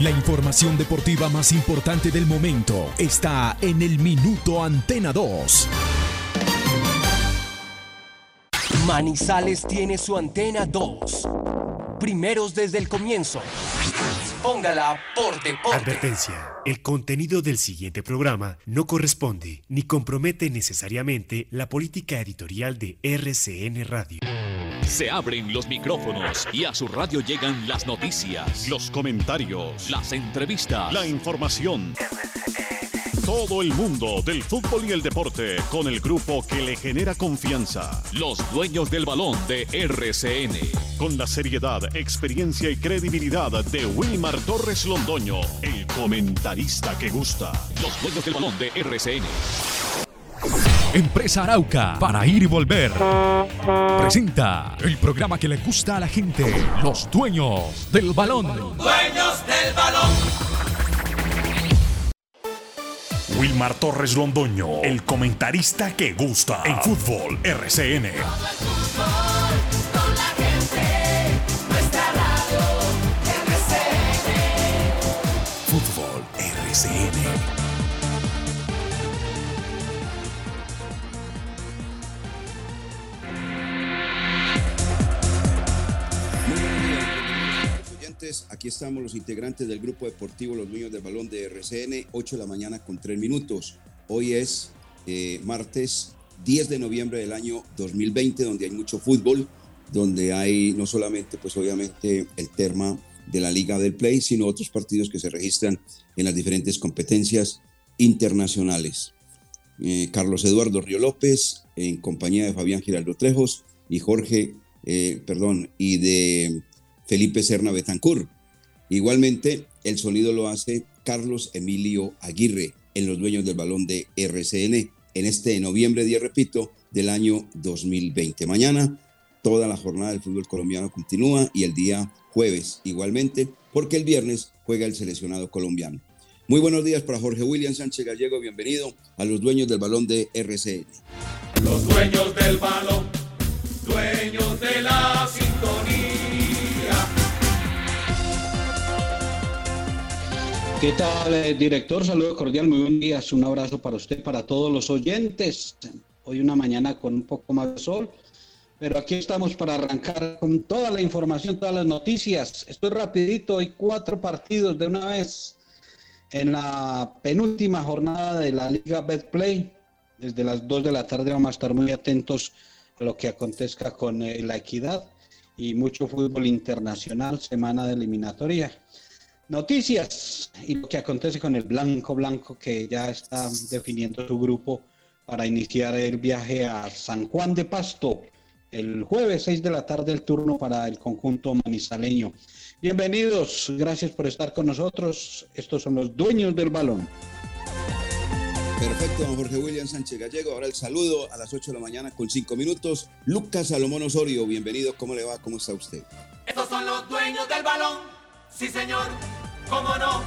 La información deportiva más importante del momento está en el Minuto Antena 2. Manizales tiene su Antena 2. Primeros desde el comienzo. Póngala por deporte. Advertencia. El contenido del siguiente programa no corresponde ni compromete necesariamente la política editorial de RCN Radio. Se abren los micrófonos y a su radio llegan las noticias, los comentarios, las entrevistas, la información. Todo el mundo del fútbol y el deporte con el grupo que le genera confianza. Los dueños del balón de RCN. Con la seriedad, experiencia y credibilidad de Wilmar Torres Londoño, el comentarista que gusta. Los dueños del balón de RCN. Empresa Arauca, para ir y volver, presenta el programa que le gusta a la gente. Los dueños del balón. Dueños del balón. Wilmar Torres Londoño, el comentarista que gusta en Fútbol RCN. Todo el fútbol, con la gente, nuestra radio RCN. Fútbol RCN. Aquí estamos los integrantes del grupo deportivo Los Niños del Balón de RCN, 8 de la mañana con 3 minutos. Hoy es martes 10 de noviembre del año 2020, donde hay mucho fútbol, donde hay no solamente, pues obviamente, el tema de la Liga Bet Play, sino otros partidos que se registran en las diferentes competencias internacionales. Carlos Eduardo Río López, en compañía de Fabián Giraldo Trejos y de Felipe Serna Betancur. Igualmente, el sonido lo hace Carlos Emilio Aguirre en Los Dueños del Balón de RCN en este noviembre 10, repito, del año 2020. Mañana toda la jornada del fútbol colombiano continúa y el día jueves igualmente, porque el viernes juega el seleccionado colombiano. Muy buenos días para Jorge William Sánchez Gallego, bienvenido a Los Dueños del Balón de RCN. Los dueños del balón, dueños de la sintonía. ¿Qué tal, director? Saludo cordial, muy buen día. Un abrazo para usted, para todos los oyentes. Hoy una mañana con un poco más de sol, pero aquí estamos para arrancar con toda la información, todas las noticias. Estoy rapidito, hay 4 partidos de una vez en la penúltima jornada de la Liga Bet Play. Desde las 2 de la tarde vamos a estar muy atentos a lo que acontezca con La Equidad y mucho fútbol internacional, semana de eliminatoria. Noticias y lo que acontece con el blanco que ya está definiendo su grupo para iniciar el viaje a San Juan de Pasto. El jueves 6 de la tarde el turno para el conjunto manizaleño. Bienvenidos, gracias por estar con nosotros. Estos son los dueños del balón. Perfecto, don Jorge William Sánchez Gallego. Ahora el saludo a las 8 de la mañana con 5 minutos. Lucas Salomón Osorio, bienvenido. ¿Cómo le va? ¿Cómo está usted? Estos son los dueños del balón. Sí, señor, cómo no.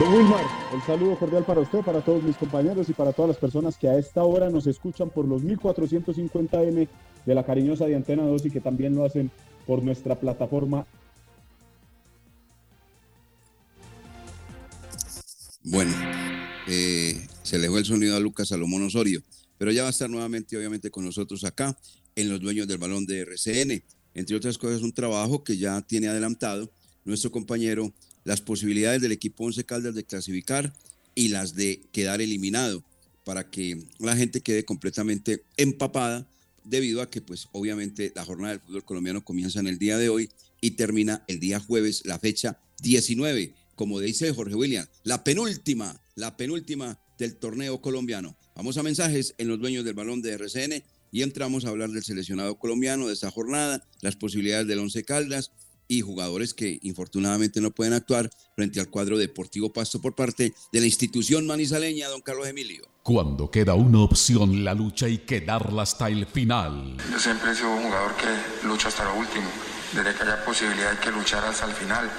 Don Wilmar, el saludo cordial para usted, para todos mis compañeros y para todas las personas que a esta hora nos escuchan por los 1450M de la cariñosa de Antena 2 y que también lo hacen por nuestra plataforma. Bueno, se le fue el sonido a Lucas Salomón Osorio, pero ya va a estar nuevamente, obviamente, con nosotros acá en Los Dueños del Balón de RCN. Entre otras cosas, un trabajo que ya tiene adelantado nuestro compañero, las posibilidades del equipo Once Caldas de clasificar y las de quedar eliminado, para que la gente quede completamente empapada, debido a que, pues, obviamente, la jornada del fútbol colombiano comienza en el día de hoy y termina el día jueves, la fecha 19, como dice Jorge William, la penúltima del torneo colombiano. Vamos a mensajes en Los Dueños del Balón de RCN y entramos a hablar del seleccionado colombiano de esta jornada, las posibilidades del Once Caldas y jugadores que infortunadamente no pueden actuar frente al cuadro Deportivo Pasto por parte de la institución manizaleña, don Carlos Emilio. Cuando queda una opción, la lucha y quedarla hasta el final. Yo siempre he sido un jugador que lucha hasta lo último. Desde que haya posibilidad hay que luchar hasta el final.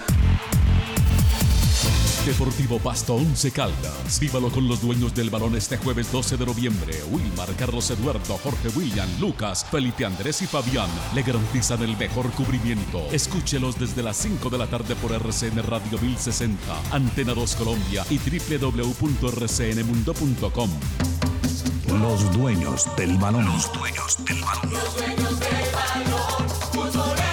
Deportivo Pasto, Once Caldas. Vívalo con los dueños del balón este jueves 12 de noviembre. Wilmar, Carlos Eduardo, Jorge William, Lucas, Felipe Andrés y Fabián le garantizan el mejor cubrimiento. Escúchelos desde las 5 de la tarde por RCN Radio 1060, Antena 2 Colombia y www.rcnmundo.com. Los dueños del balón. Los dueños del balón. Los dueños del balón. Fútbol RCN.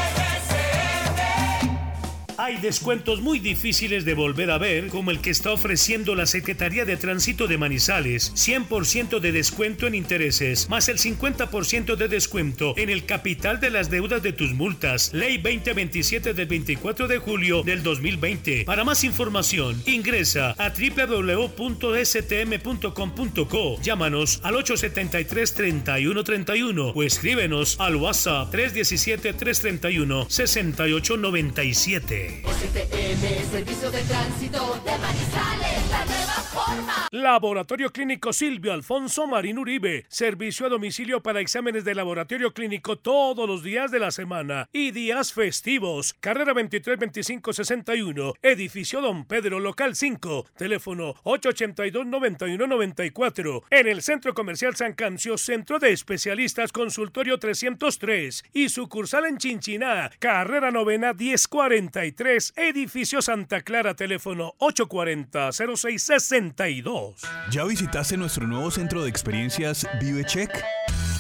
Hay descuentos muy difíciles de volver a ver, como el que está ofreciendo la Secretaría de Tránsito de Manizales. 100% de descuento en intereses, más el 50% de descuento en el capital de las deudas de tus multas. Ley 2027 del 24 de julio del 2020. Para más información, ingresa a www.stm.com.co. Llámanos al 873-3131 o escríbenos al WhatsApp 317-331-6897. STM, Servicio de Tránsito de Manizales, la nueva forma. Laboratorio Clínico Silvio Alfonso Marín Uribe. Servicio a domicilio para exámenes de laboratorio clínico todos los días de la semana y días festivos. Carrera 232561, edificio Don Pedro, local 5, teléfono 882-9194. En el Centro Comercial San Cancio, Centro de Especialistas, consultorio 303 y sucursal en Chinchiná, carrera novena 1043, edificio Santa Clara, teléfono 840-0662. ¿Ya visitaste nuestro nuevo centro de experiencias ViveCheck?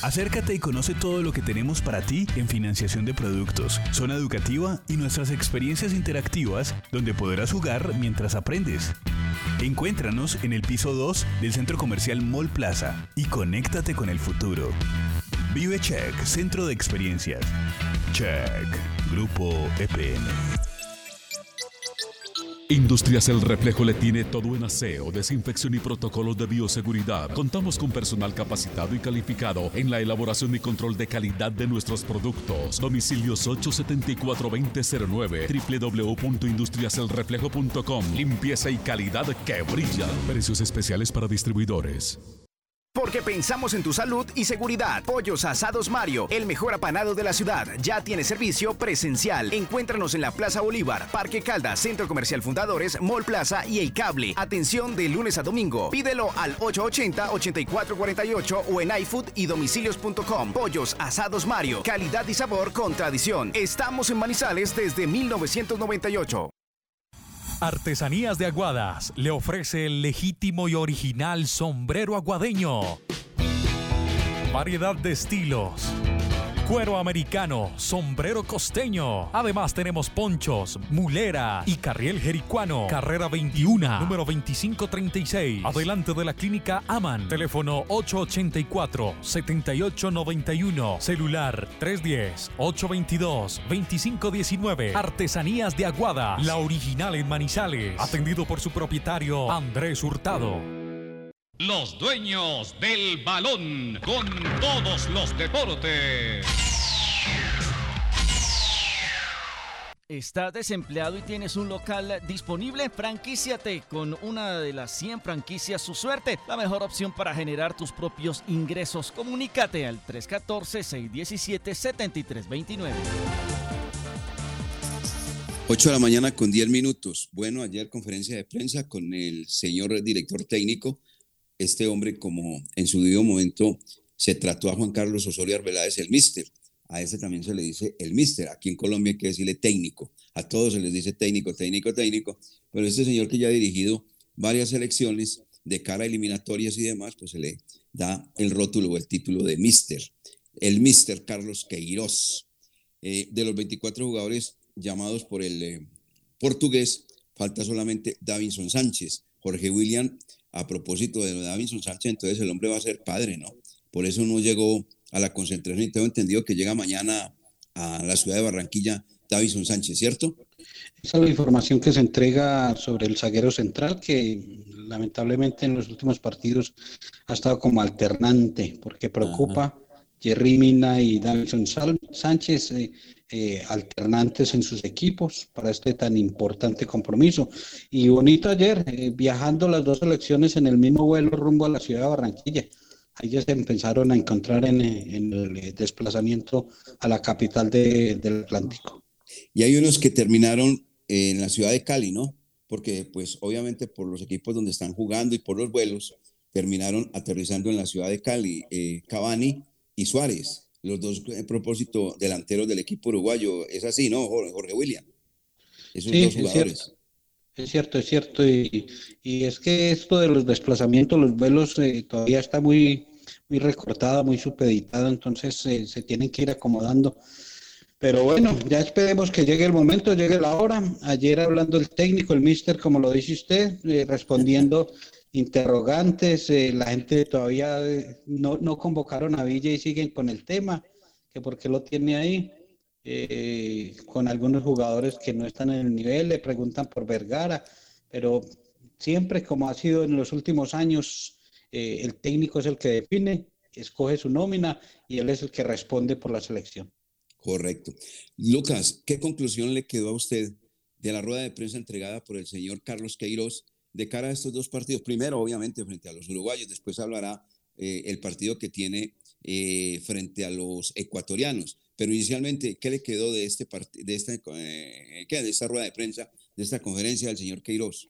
Acércate y conoce todo lo que tenemos para ti en financiación de productos, zona educativa y nuestras experiencias interactivas donde podrás jugar mientras aprendes. Encuéntranos en el piso 2 del Centro Comercial Mall Plaza y conéctate con el futuro. ViveCheck, Centro de Experiencias. Check, Grupo EPM. Industrias El Reflejo le tiene todo en aseo, desinfección y protocolos de bioseguridad. Contamos con personal capacitado y calificado en la elaboración y control de calidad de nuestros productos. Domicilios 874-2009, www.industriaselreflejo.com. Limpieza y calidad que brilla. Precios especiales para distribuidores. Porque pensamos en tu salud y seguridad. Pollos Asados Mario, el mejor apanado de la ciudad. Ya tiene servicio presencial. Encuéntranos en la Plaza Bolívar, Parque Caldas, Centro Comercial Fundadores, Mall Plaza y El Cable. Atención de lunes a domingo. Pídelo al 880-8448 o en iFood y domicilios.com. Pollos Asados Mario, calidad y sabor con tradición. Estamos en Manizales desde 1998. Artesanías de Aguadas le ofrece el legítimo y original sombrero aguadeño. Variedad de estilos. Cuero americano, sombrero costeño. Además tenemos ponchos, mulera y carriel jericuano. Carrera 21, número 2536. Adelante de la clínica Aman. Teléfono 884-7891. Celular 310-822-2519. Artesanías de Aguadas, la original en Manizales. Atendido por su propietario Andrés Hurtado. Los dueños del balón, con todos los deportes. ¿Estás desempleado y tienes un local disponible? Franquíciate con una de las 100 franquicias Su Suerte, la mejor opción para generar tus propios ingresos. Comunícate al 314-617-7329. 8 de la mañana con 10 minutos. Bueno, ayer conferencia de prensa con el señor director técnico. Este hombre, como en su debido momento se trató a Juan Carlos Osorio Arbeláez, el míster. A ese también se le dice el míster. Aquí en Colombia hay que decirle técnico. A todos se les dice técnico. Pero este señor que ya ha dirigido varias selecciones de cara a eliminatorias y demás, pues se le da el rótulo o el título de míster. El míster Carlos Queiroz. De los 24 jugadores llamados por el portugués, falta solamente Davinson Sánchez. Jorge William, a propósito de Davinson Sánchez, entonces el hombre va a ser padre, ¿no? Por eso no llegó a la concentración y tengo entendido que llega mañana a la ciudad de Barranquilla Davinson Sánchez, ¿cierto? Esa es la información que se entrega sobre el zaguero central, que lamentablemente en los últimos partidos ha estado como alternante, porque preocupa. Ajá. Jerry Mina y Davinson Sánchez, alternantes en sus equipos para este tan importante compromiso. Y bonito ayer, viajando las dos selecciones en el mismo vuelo rumbo a la ciudad de Barranquilla. Ahí ya se empezaron a encontrar en el desplazamiento a la capital del Atlántico. Y hay unos que terminaron en la ciudad de Cali, ¿no? porque pues obviamente por los equipos donde están jugando y por los vuelos terminaron aterrizando en la ciudad de Cali, Cavani y Suárez, los dos propósito delanteros del equipo uruguayo. Es así, ¿no, Jorge William? Esos sí, dos jugadores. Es cierto. Y es que esto de los desplazamientos, los vuelos, todavía está muy recortado, muy supeditado, entonces se tienen que ir acomodando. Pero bueno, ya esperemos que llegue el momento, llegue la hora. Ayer hablando el técnico, el míster, como lo dice usted, respondiendo interrogantes, la gente todavía no convocaron a Villa y siguen con el tema, que por qué lo tiene ahí, con algunos jugadores que no están en el nivel, le preguntan por Vergara, pero siempre como ha sido en los últimos años, el técnico es el que define, escoge su nómina y él es el que responde por la selección. Correcto. Lucas, ¿qué conclusión le quedó a usted de la rueda de prensa entregada por el señor Carlos Queiroz de cara a estos dos partidos? Primero, obviamente, frente a los uruguayos, después hablará el partido que tiene frente a los ecuatorianos. Pero inicialmente, ¿qué le quedó de esta rueda de prensa, de esta conferencia del señor Queiroz?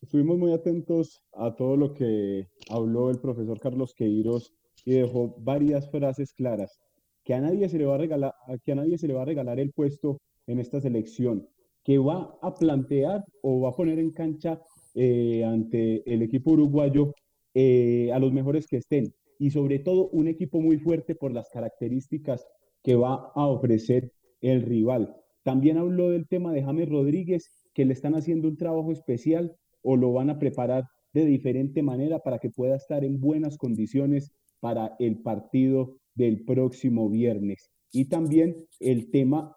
Estuvimos muy atentos a todo lo que habló el profesor Carlos Queiroz y dejó varias frases claras. Que a nadie se le va a regalar el puesto en esta selección, que va a plantear o va a poner en cancha ante el equipo uruguayo a los mejores que estén, y sobre todo un equipo muy fuerte por las características que va a ofrecer el rival. También habló del tema de James Rodríguez, que le están haciendo un trabajo especial o lo van a preparar de diferente manera para que pueda estar en buenas condiciones para el partido del próximo viernes. Y también el tema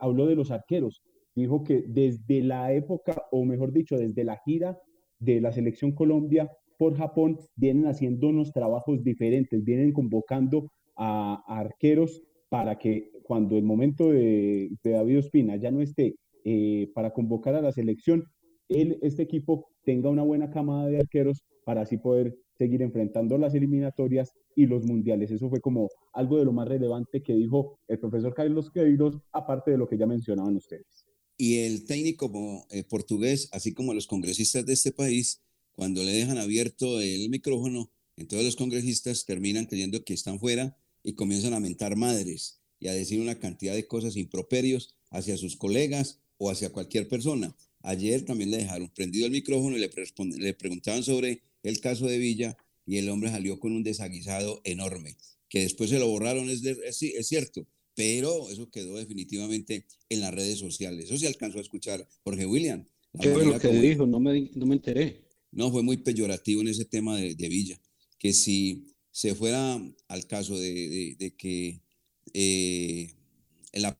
habló de los arqueros. Dijo que desde la época, o mejor dicho, desde la gira de la Selección Colombia por Japón, vienen haciendo unos trabajos diferentes, vienen convocando a arqueros para que cuando el momento de David Ospina ya no esté para convocar a la selección, este equipo tenga una buena camada de arqueros para así poder seguir enfrentando las eliminatorias y los mundiales. Eso fue como algo de lo más relevante que dijo el profesor Carlos Queiroz, aparte de lo que ya mencionaban ustedes. Y el técnico portugués, así como los congresistas de este país, cuando le dejan abierto el micrófono, entonces los congresistas terminan creyendo que están fuera y comienzan a mentar madres y a decir una cantidad de cosas improperios hacia sus colegas o hacia cualquier persona. Ayer también le dejaron prendido el micrófono y le preguntaban sobre el caso de Villa y el hombre salió con un desaguisado enorme, que después se lo borraron, es cierto, pero eso quedó definitivamente en las redes sociales. Eso sí alcanzó a escuchar Jorge William. ¿Qué fue lo que dijo? No me enteré. No, fue muy peyorativo en ese tema de Villa, que si se fuera al caso de que la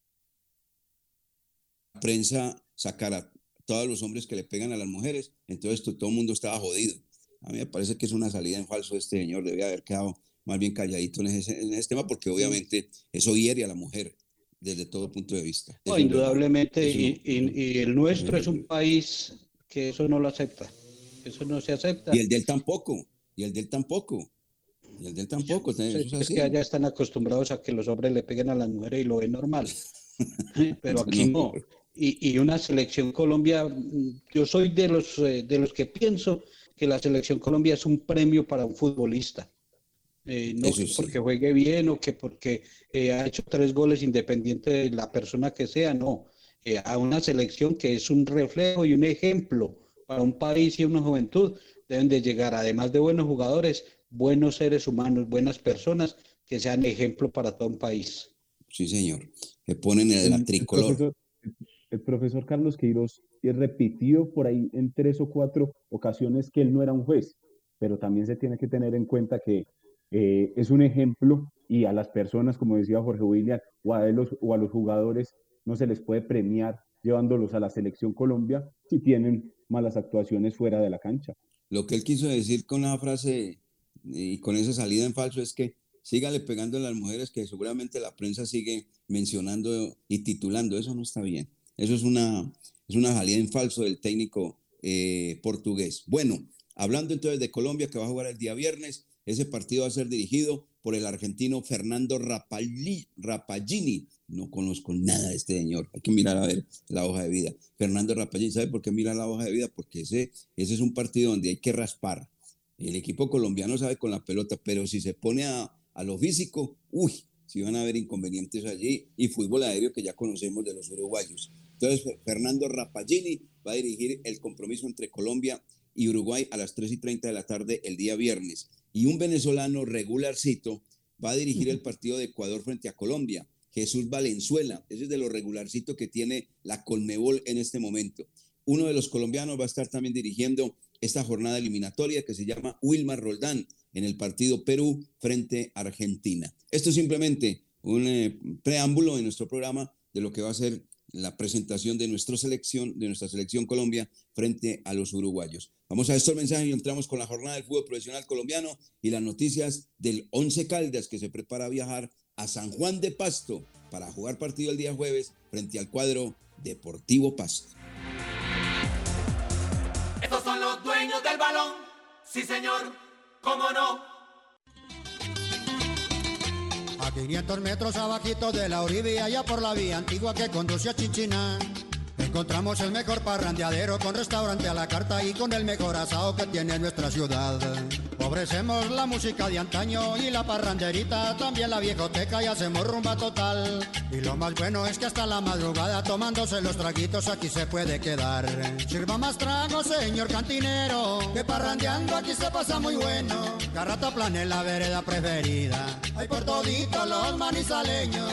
prensa sacara todos los hombres que le pegan a las mujeres, entonces todo el mundo estaba jodido. A mí me parece que es una salida en falso. Este señor debía haber quedado más bien calladito en ese tema, porque obviamente eso hiere a la mujer desde todo punto de vista. No, indudablemente, y el nuestro es un país que eso no lo acepta, eso no se acepta. Y el de él tampoco. Eso es que allá están acostumbrados a que los hombres le peguen a las mujeres y lo ven normal, pero aquí no. Y una selección Colombia, yo soy de los que pienso que la selección Colombia es un premio para un futbolista. No sí, porque juegue bien o que porque ha hecho 3 goles independiente de la persona que sea, no. A una selección que es un reflejo y un ejemplo para un país y una juventud, deben de llegar, además de buenos jugadores, buenos seres humanos, buenas personas que sean ejemplo para todo un país. Sí, señor. Que ponen en la tricolor. El profesor Carlos Queiroz repitió por ahí en 3 o 4 ocasiones que él no era un juez, pero también se tiene que tener en cuenta que es un ejemplo, y a las personas, como decía Jorge William, o a los jugadores no se les puede premiar llevándolos a la selección Colombia si tienen malas actuaciones fuera de la cancha. Lo que él quiso decir con la frase y con esa salida en falso es que sígale pegando a las mujeres, que seguramente la prensa sigue mencionando y titulando. Eso no está bien, eso es una salida en falso del técnico portugués. Bueno, hablando entonces de Colombia, que va a jugar el día viernes, ese partido va a ser dirigido por el argentino Fernando Rapallini. No conozco nada de este señor, hay que mirar a ver la hoja de vida. Fernando Rapallini, ¿sabe por qué mira la hoja de vida? Porque ese es un partido donde hay que raspar. El equipo colombiano sabe con la pelota, pero si se pone a lo físico, uy, si van a haber inconvenientes allí, y fútbol aéreo que ya conocemos de los uruguayos. Entonces, Fernando Rapallini va a dirigir el compromiso entre Colombia y Uruguay a las 3:30 de la tarde el día viernes. Y un venezolano regularcito va a dirigir el partido de Ecuador frente a Colombia, Jesús Valenzuela. Ese es de los regularcitos que tiene la Conmebol en este momento. Uno de los colombianos va a estar también dirigiendo esta jornada eliminatoria que se llama Wilmar Roldán en el partido Perú frente a Argentina. Esto es simplemente un preámbulo de nuestro programa de lo que va a ser la presentación de nuestra selección Colombia frente a los uruguayos. Vamos a estos mensajes y entramos con la jornada del fútbol profesional colombiano y las noticias del Once Caldas, que se prepara a viajar a San Juan de Pasto para jugar partido el día jueves frente al cuadro Deportivo Pasto. Estos son los dueños del balón, sí señor, cómo no. A 500 metros abajito de la orilla y allá por la vía antigua que conduce a Chinchiná, encontramos el mejor parrandeadero con restaurante a la carta y con el mejor asado que tiene nuestra ciudad. Ofrecemos la música de antaño y la parranderita, también la viejoteca y hacemos rumba total. Y lo más bueno es que hasta la madrugada tomándose los traguitos aquí se puede quedar. Sirva más trago, señor cantinero, que parrandeando aquí se pasa muy bueno. Carrata Plan es la vereda preferida, hay por toditos los manizaleños.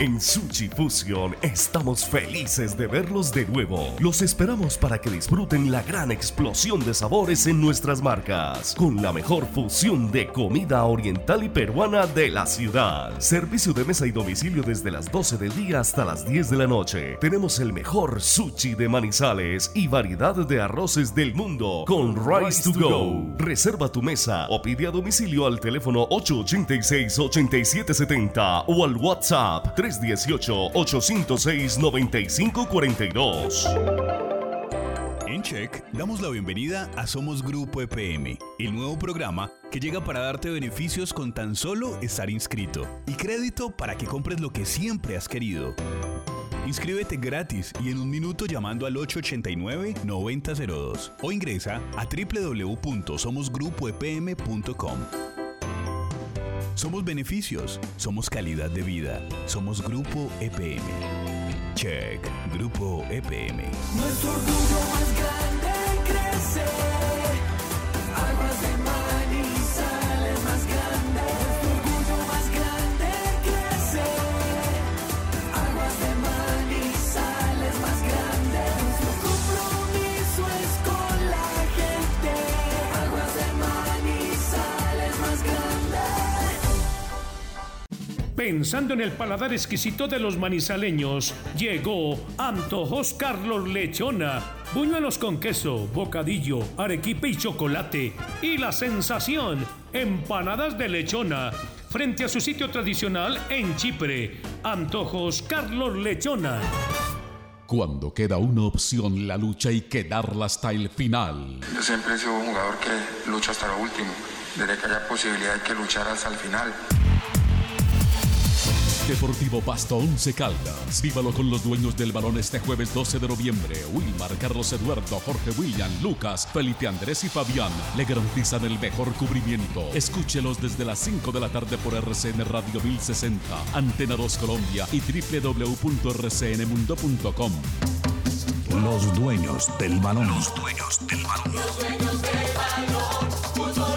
En Sushi Fusion estamos felices de verlos de nuevo. Los esperamos para que disfruten la gran explosión de sabores en nuestras marcas, con la mejor fusión de comida oriental y peruana de la ciudad. Servicio de mesa y domicilio desde las 12 del día hasta las 10 de la noche. Tenemos el mejor sushi de Manizales y variedad de arroces del mundo con Rice to Go. Reserva tu mesa o pide a domicilio al teléfono 886-8770 o al WhatsApp 318-806-9542. En Check damos la bienvenida a Somos Grupo EPM, el nuevo programa que llega para darte beneficios con tan solo estar inscrito y crédito para que compres lo que siempre has querido. Inscríbete gratis y en un minuto llamando al 889-9002 o ingresa a www.somosgrupoepm.com. Somos beneficios, somos calidad de vida, somos Grupo EPM. Check, Grupo EPM. Nuestro orgullo más grande crece. Aguas de Manizales más grande. Nuestro orgullo más grande crece. Aguas de Manizales más grande. Nuestro compromiso es con la gente. Aguas de Manizales más grande. Pensando en el paladar exquisito de los manizaleños, llegó Antojos Carlos Lechona. Buñuelos con queso, bocadillo, arequipe y chocolate. Y la sensación, empanadas de Lechona. Frente a su sitio tradicional en Chipre. Antojos Carlos Lechona. Cuando queda una opción, la lucha y quedarla hasta el final. Yo siempre he sido un jugador que lucha hasta lo último. Desde que haya posibilidad hay que luchar hasta el final. Deportivo Pasto Once Caldas. Vívalo con los dueños del balón este jueves 12 de noviembre. Wilmar, Carlos Eduardo, Jorge William, Lucas, Felipe Andrés y Fabián le garantizan el mejor cubrimiento. Escúchelos desde las 5 de la tarde por RCN Radio 1060, Antena 2 Colombia y www.rcnmundo.com. Los dueños del balón. Los dueños del balón. Los dueños del balón. Fútbol.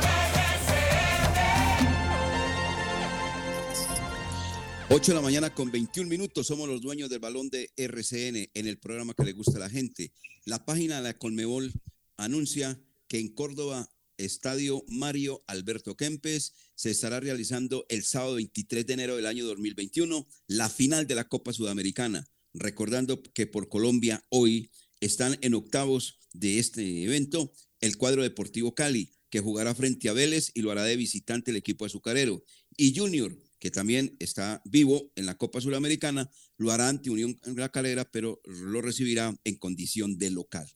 8 de la mañana con 21 minutos, somos los dueños del balón de RCN en el programa que le gusta a la gente. La página de la Conmebol anuncia que en Córdoba Estadio Mario Alberto Kempes. Se estará realizando el sábado 23 de enero del año 2021 la final de la Copa Sudamericana, recordando que por Colombia hoy están en octavos de este evento el cuadro Deportivo Cali, que jugará frente a Vélez y lo hará de visitante el equipo azucarero, y Junior, que también está vivo en la Copa Sudamericana, lo hará ante Unión La Calera, pero lo recibirá en condición de local.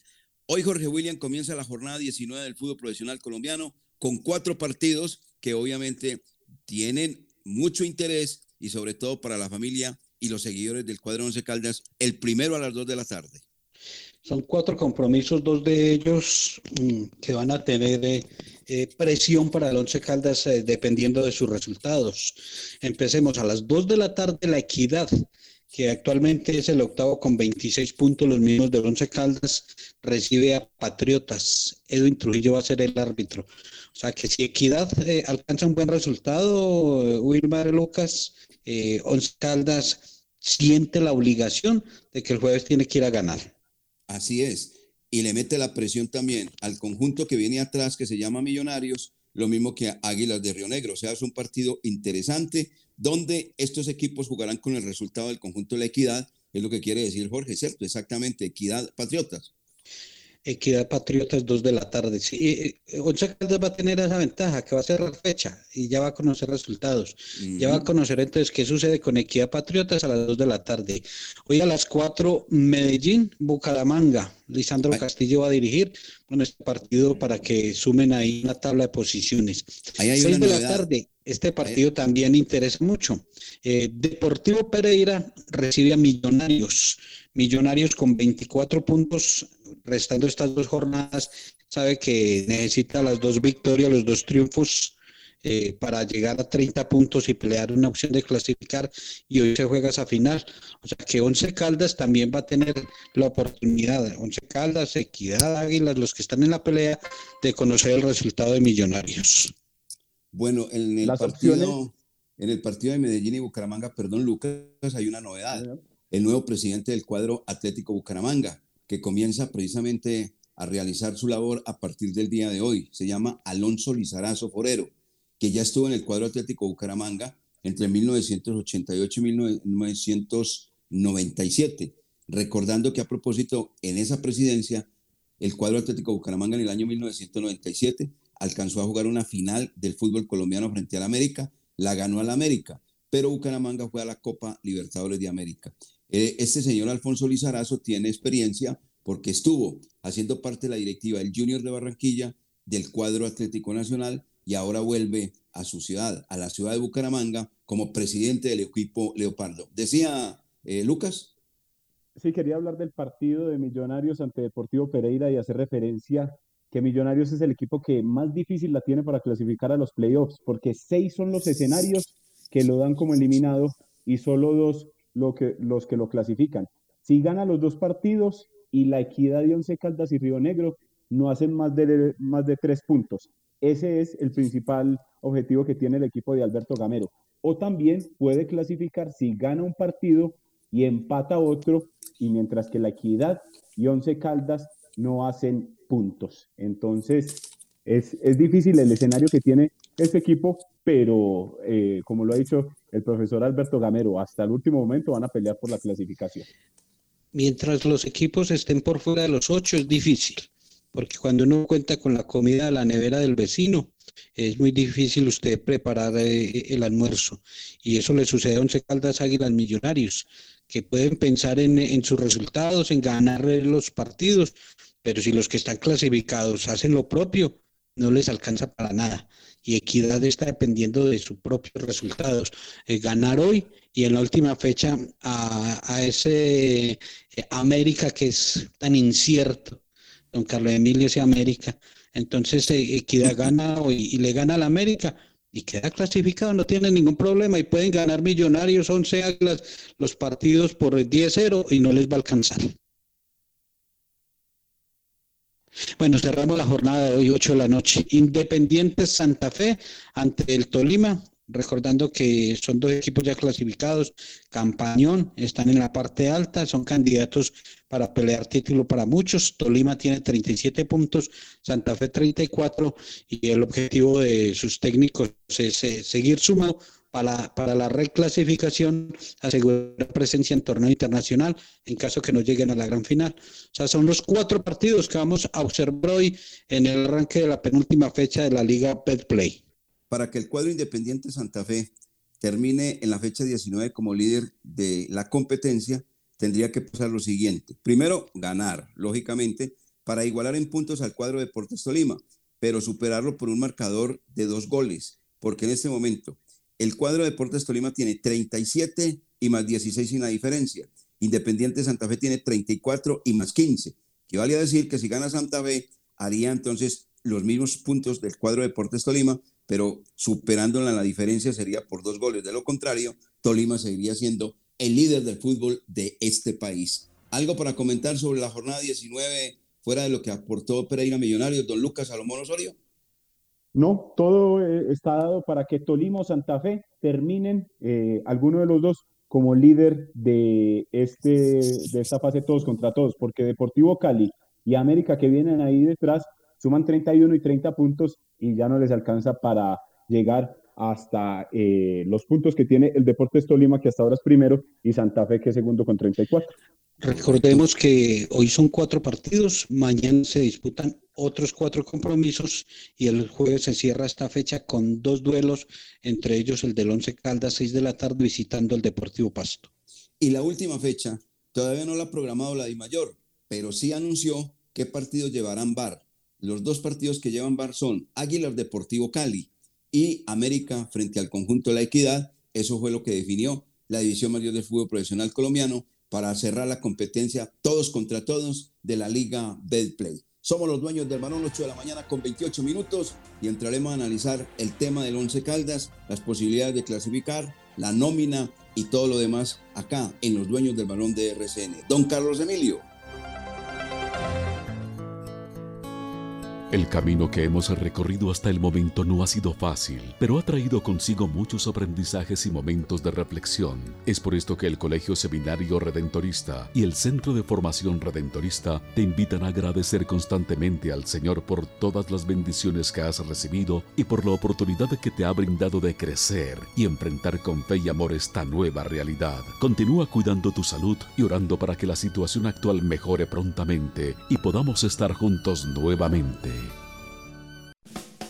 Hoy, Jorge William, comienza la jornada 19 del fútbol profesional colombiano con 4 partidos que obviamente tienen mucho interés, y sobre todo para la familia y los seguidores del cuadro Once Caldas. El primero a las 2 de la tarde. Son 4 compromisos, 2 de ellos que van a tener presión para el Once Caldas dependiendo de sus resultados. Empecemos a las 2 de la tarde, La Equidad, que actualmente es el octavo con 26 puntos, los mismos del Once Caldas, recibe a Patriotas. Edwin Trujillo va a ser el árbitro. O sea que si Equidad alcanza un buen resultado, Wilmar, Lucas, Once Caldas siente la obligación de que el jueves tiene que ir a ganar. Así es, y le mete la presión también al conjunto que viene atrás, que se llama Millonarios, lo mismo que Águilas de Río Negro. O sea, es un partido interesante donde estos equipos jugarán con el resultado del conjunto de La Equidad, es lo que quiere decir Jorge, ¿cierto? Exactamente, Equidad Patriotas. Equidad Patriotas, 2 de la tarde. Sí, Once Caldas va a tener esa ventaja, que va a cerrar fecha y ya va a conocer resultados. Uh-huh. Ya va a conocer entonces qué sucede con Equidad Patriotas a las 2 de la tarde. Hoy a las 4, Medellín, Bucaramanga. Lisandro Castillo va a dirigir con este partido para que sumen ahí una tabla de posiciones. Ahí hay 6 de la tarde. Este partido también interesa mucho. Deportivo Pereira recibe a Millonarios. Millonarios con 24 puntos, restando estas 2 jornadas, sabe que necesita las 2 victorias, los 2 triunfos para llegar a 30 puntos y pelear una opción de clasificar, y hoy se juega esa final. O sea que Once Caldas también va a tener la oportunidad, Once Caldas, Equidad, Águilas, los que están en la pelea, de conocer el resultado de Millonarios. Bueno, en el partido de Medellín y Bucaramanga, perdón, Lucas, hay una novedad. El nuevo presidente del cuadro Atlético Bucaramanga, que comienza precisamente a realizar su labor a partir del día de hoy, se llama Alonso Lizarazo Forero, que ya estuvo en el cuadro Atlético Bucaramanga entre 1988 y 1997. Recordando que, a propósito, en esa presidencia, el cuadro Atlético Bucaramanga en el año 1997 alcanzó a jugar una final del fútbol colombiano frente al América, la ganó al América, pero Bucaramanga fue a la Copa Libertadores de América. Este señor Alfonso Lizarazo tiene experiencia porque estuvo haciendo parte de la directiva del Junior de Barranquilla, del cuadro Atlético Nacional, y ahora vuelve a su ciudad, a la ciudad de Bucaramanga, como presidente del equipo Leopardo. Decía Lucas. Sí, quería hablar del partido de Millonarios ante Deportivo Pereira y hacer referencia que Millonarios es el equipo que más difícil la tiene para clasificar a los playoffs, porque 6 son los escenarios que lo dan como eliminado y solo 2 los que lo clasifican. Si gana los 2 partidos, y La Equidad de Once Caldas y Río Negro no hacen más de 3 puntos. Ese es el principal objetivo que tiene el equipo de Alberto Gamero. O también puede clasificar si gana un partido y empata otro, y mientras que La Equidad y Once Caldas no hacen puntos. Entonces, es difícil el escenario que tiene este equipo, pero como lo ha dicho el profesor Alberto Gamero, hasta el último momento van a pelear por la clasificación. Mientras los equipos estén por fuera de los 8 es difícil, porque cuando uno cuenta con la comida de la nevera del vecino, es muy difícil usted preparar el almuerzo, y eso le sucede a Once Caldas, Águilas, Millonarios, que pueden pensar en sus resultados, en ganar los partidos, pero si los que están clasificados hacen lo propio, no les alcanza para nada. Y Equidad está dependiendo de sus propios resultados. Ganar hoy y en la última fecha a ese América que es tan incierto, don Carlos Emilio, ese América. Entonces Equidad gana hoy y le gana al América y queda clasificado, no tiene ningún problema, y pueden ganar Millonarios, Once, Águilas, los partidos por 10-0 y no les va a alcanzar. Bueno, cerramos la jornada de hoy, 8 de la noche. Independiente Santa Fe ante el Tolima, recordando que son dos equipos ya clasificados. Campañón, están en la parte alta, son candidatos para pelear título para muchos. Tolima tiene 37 puntos, Santa Fe 34, y el objetivo de sus técnicos es seguir sumando para la reclasificación, asegurar presencia en torneo internacional en caso que no lleguen a la gran final. O sea, son los cuatro partidos que vamos a observar hoy en el arranque de la penúltima fecha de la Liga Bet Play. Para que el cuadro Independiente Santa Fe termine en la fecha 19 como líder de la competencia, tendría que pasar lo siguiente. Primero, ganar, lógicamente, para igualar en puntos al cuadro Deportes Tolima, pero superarlo por un marcador de 2 goles, porque en este momento el cuadro Deportes Tolima tiene 37 y más 16 sin la diferencia. Independiente Santa Fe tiene 34 y más 15, que vale decir que si gana Santa Fe, haría entonces los mismos puntos del cuadro Deportes Tolima, pero superándola la diferencia sería por 2 goles. De lo contrario, Tolima seguiría siendo el líder del fútbol de este país. ¿Algo para comentar sobre la jornada 19, fuera de lo que aportó Pereira Millonarios, don Lucas Salomón Osorio? No, todo está dado para que Tolima o Santa Fe terminen, alguno de los dos, como líder de esta fase todos contra todos, porque Deportivo Cali y América, que vienen ahí detrás, suman 31 y 30 puntos y ya no les alcanza para llegar hasta los puntos que tiene el Deportes Tolima, que hasta ahora es primero, y Santa Fe, que es segundo con 34. Recordemos que hoy son 4 partidos, mañana se disputan otros 4 compromisos y el jueves se cierra esta fecha con 2 duelos, entre ellos el del Once Caldas, 6 de la tarde, visitando el Deportivo Pasto. Y la última fecha todavía no la ha programado la Dimayor, pero sí anunció qué partidos llevarán VAR. Los 2 partidos que llevan VAR son Águilas Deportivo Cali y América frente al conjunto La Equidad. Eso fue lo que definió la División Mayor del Fútbol Profesional Colombiano para cerrar la competencia todos contra todos de la Liga Bet Play. Somos los dueños del balón, 8 de la mañana con 28 minutos, y entraremos a analizar el tema del Once Caldas, las posibilidades de clasificar, la nómina y todo lo demás acá en los dueños del balón de RCN. Don Carlos Emilio. El camino que hemos recorrido hasta el momento no ha sido fácil, pero ha traído consigo muchos aprendizajes y momentos de reflexión. Es por esto que el Colegio Seminario Redentorista y el Centro de Formación Redentorista te invitan a agradecer constantemente al Señor por todas las bendiciones que has recibido y por la oportunidad que te ha brindado de crecer y enfrentar con fe y amor esta nueva realidad. Continúa cuidando tu salud y orando para que la situación actual mejore prontamente y podamos estar juntos nuevamente.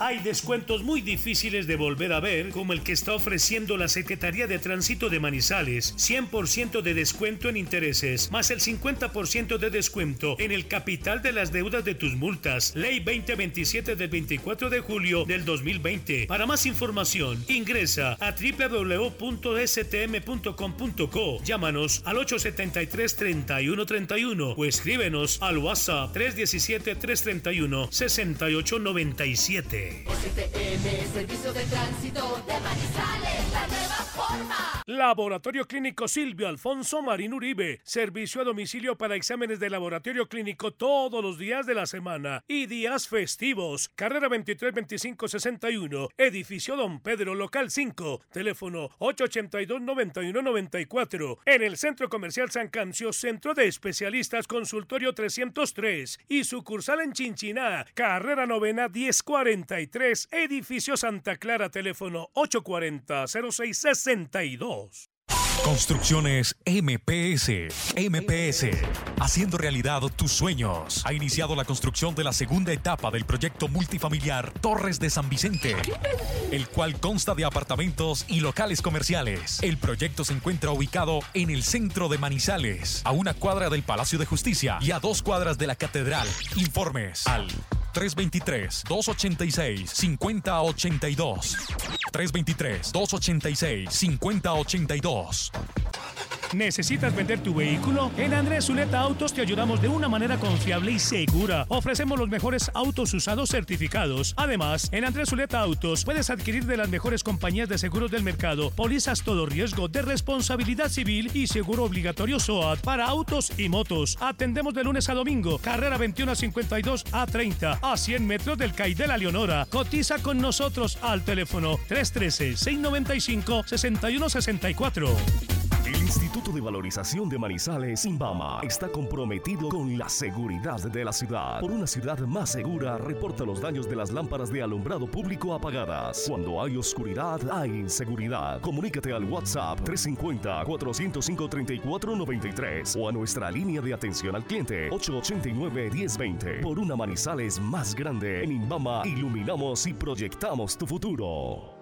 Hay descuentos muy difíciles de volver a ver, como el que está ofreciendo la Secretaría de Tránsito de Manizales. 100% de descuento en intereses, más el 50% de descuento en el capital de las deudas de tus multas. Ley 2027 del 24 de julio del 2020. Para más información, ingresa a www.stm.com.co. Llámanos al 873-3131 o escríbenos al WhatsApp 317-331-6897. STM, Servicio de Tránsito de Manizales, la nueva forma. Laboratorio Clínico Silvio Alfonso Marín Uribe. Servicio a domicilio para exámenes de laboratorio clínico todos los días de la semana y días festivos. Carrera 232561, edificio Don Pedro, local 5, teléfono 882-9194. En el Centro Comercial San Cancio, Centro de Especialistas, consultorio 303 y sucursal en Chinchiná, carrera novena 1040. Edificio Santa Clara, teléfono 840-0662. Construcciones MPS. MPS, haciendo realidad tus sueños. Ha iniciado la construcción de la segunda etapa del proyecto multifamiliar Torres de San Vicente, el cual consta de apartamentos y locales comerciales. El proyecto se encuentra ubicado en el centro de Manizales, a 1 cuadra del Palacio de Justicia y a 2 cuadras de la Catedral. Informes al 323-286-5082. 323-286-5082. ¿Necesitas vender tu vehículo? En Andrés Zuleta Autos te ayudamos de una manera confiable y segura. Ofrecemos los mejores autos usados certificados. Además, en Andrés Zuleta Autos puedes adquirir de las mejores compañías de seguros del mercado, pólizas todo riesgo de responsabilidad civil y seguro obligatorio SOAT para autos y motos. Atendemos de lunes a domingo, carrera 2152 a 30, a 100 metros del CAI de la Leonora. Cotiza con nosotros al teléfono 313-695-6164. El Instituto de Valorización de Manizales, INVAMA, está comprometido con la seguridad de la ciudad. Por una ciudad más segura, reporta los daños de las lámparas de alumbrado público apagadas. Cuando hay oscuridad, hay inseguridad. Comunícate al WhatsApp 350-405-3493 o a nuestra línea de atención al cliente 889-1020. Por una Manizales más grande, en INVAMA iluminamos y proyectamos tu futuro.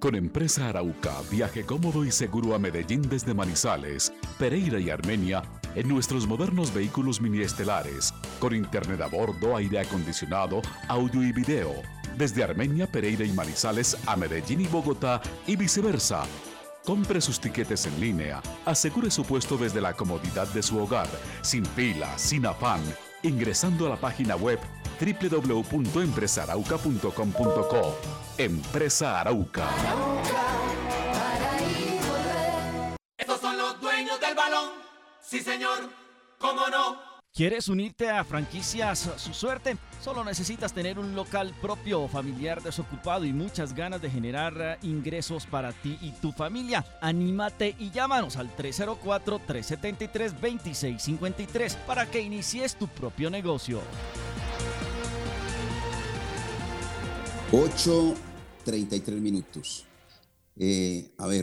Con Empresa Arauca, viaje cómodo y seguro a Medellín desde Manizales, Pereira y Armenia en nuestros modernos vehículos miniestelares, con internet a bordo, aire acondicionado, audio y video. Desde Armenia, Pereira y Manizales a Medellín y Bogotá y viceversa. Compre sus tiquetes en línea, asegure su puesto desde la comodidad de su hogar, sin fila, sin afán, ingresando a la página web www.empresarauca.com.co. Empresa Arauca. Estos son los dueños del balón. Sí, señor. ¿Cómo no? ¿Quieres unirte a franquicias Su Suerte? Solo necesitas tener un local propio, familiar, desocupado y muchas ganas de generar ingresos para ti y tu familia. Anímate y llámanos al 304-373-2653 para que inicies tu propio negocio. 8:33 minutos.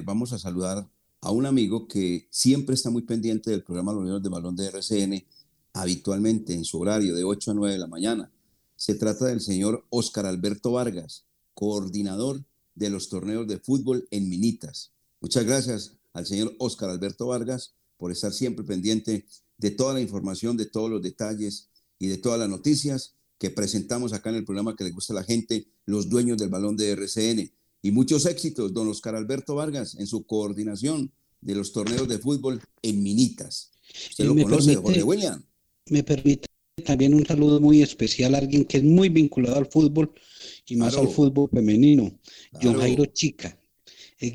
Vamos a saludar a un amigo que siempre está muy pendiente del programa Los Niños de Balón de RCN, habitualmente en su horario de 8 a 9 de la mañana. Se trata del señor Óscar Alberto Vargas, coordinador de los torneos de fútbol en Minitas. Muchas gracias al señor Óscar Alberto Vargas por estar siempre pendiente de toda la información, de todos los detalles y de todas las noticias que presentamos acá en el programa que le gusta a la gente, Los Dueños del Balón de RCN. Y muchos éxitos, don Óscar Alberto Vargas, en su coordinación de los torneos de fútbol en Minitas. ¿Usted lo conoce, Jorge William? Me permite también un saludo muy especial a alguien que es muy vinculado al fútbol, y más al fútbol femenino, John Jairo Chica.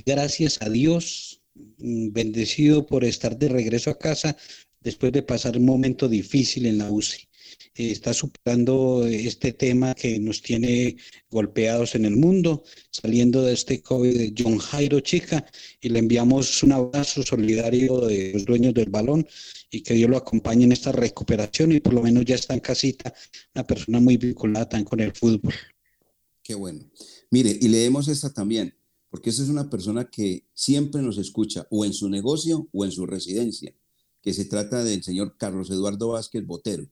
Gracias a Dios, bendecido por estar de regreso a casa después de pasar un momento difícil en la UCI. Está superando este tema que nos tiene golpeados en el mundo, saliendo de este COVID de John Jairo Chica, y le enviamos un abrazo solidario de los dueños del balón y que Dios lo acompañe en esta recuperación, y por lo menos ya está en casita, una persona muy vinculada también con el fútbol. Qué bueno. Mire, y leemos esta también, porque esa es una persona que siempre nos escucha, o en su negocio o en su residencia, que se trata del señor Carlos Eduardo Vázquez Botero.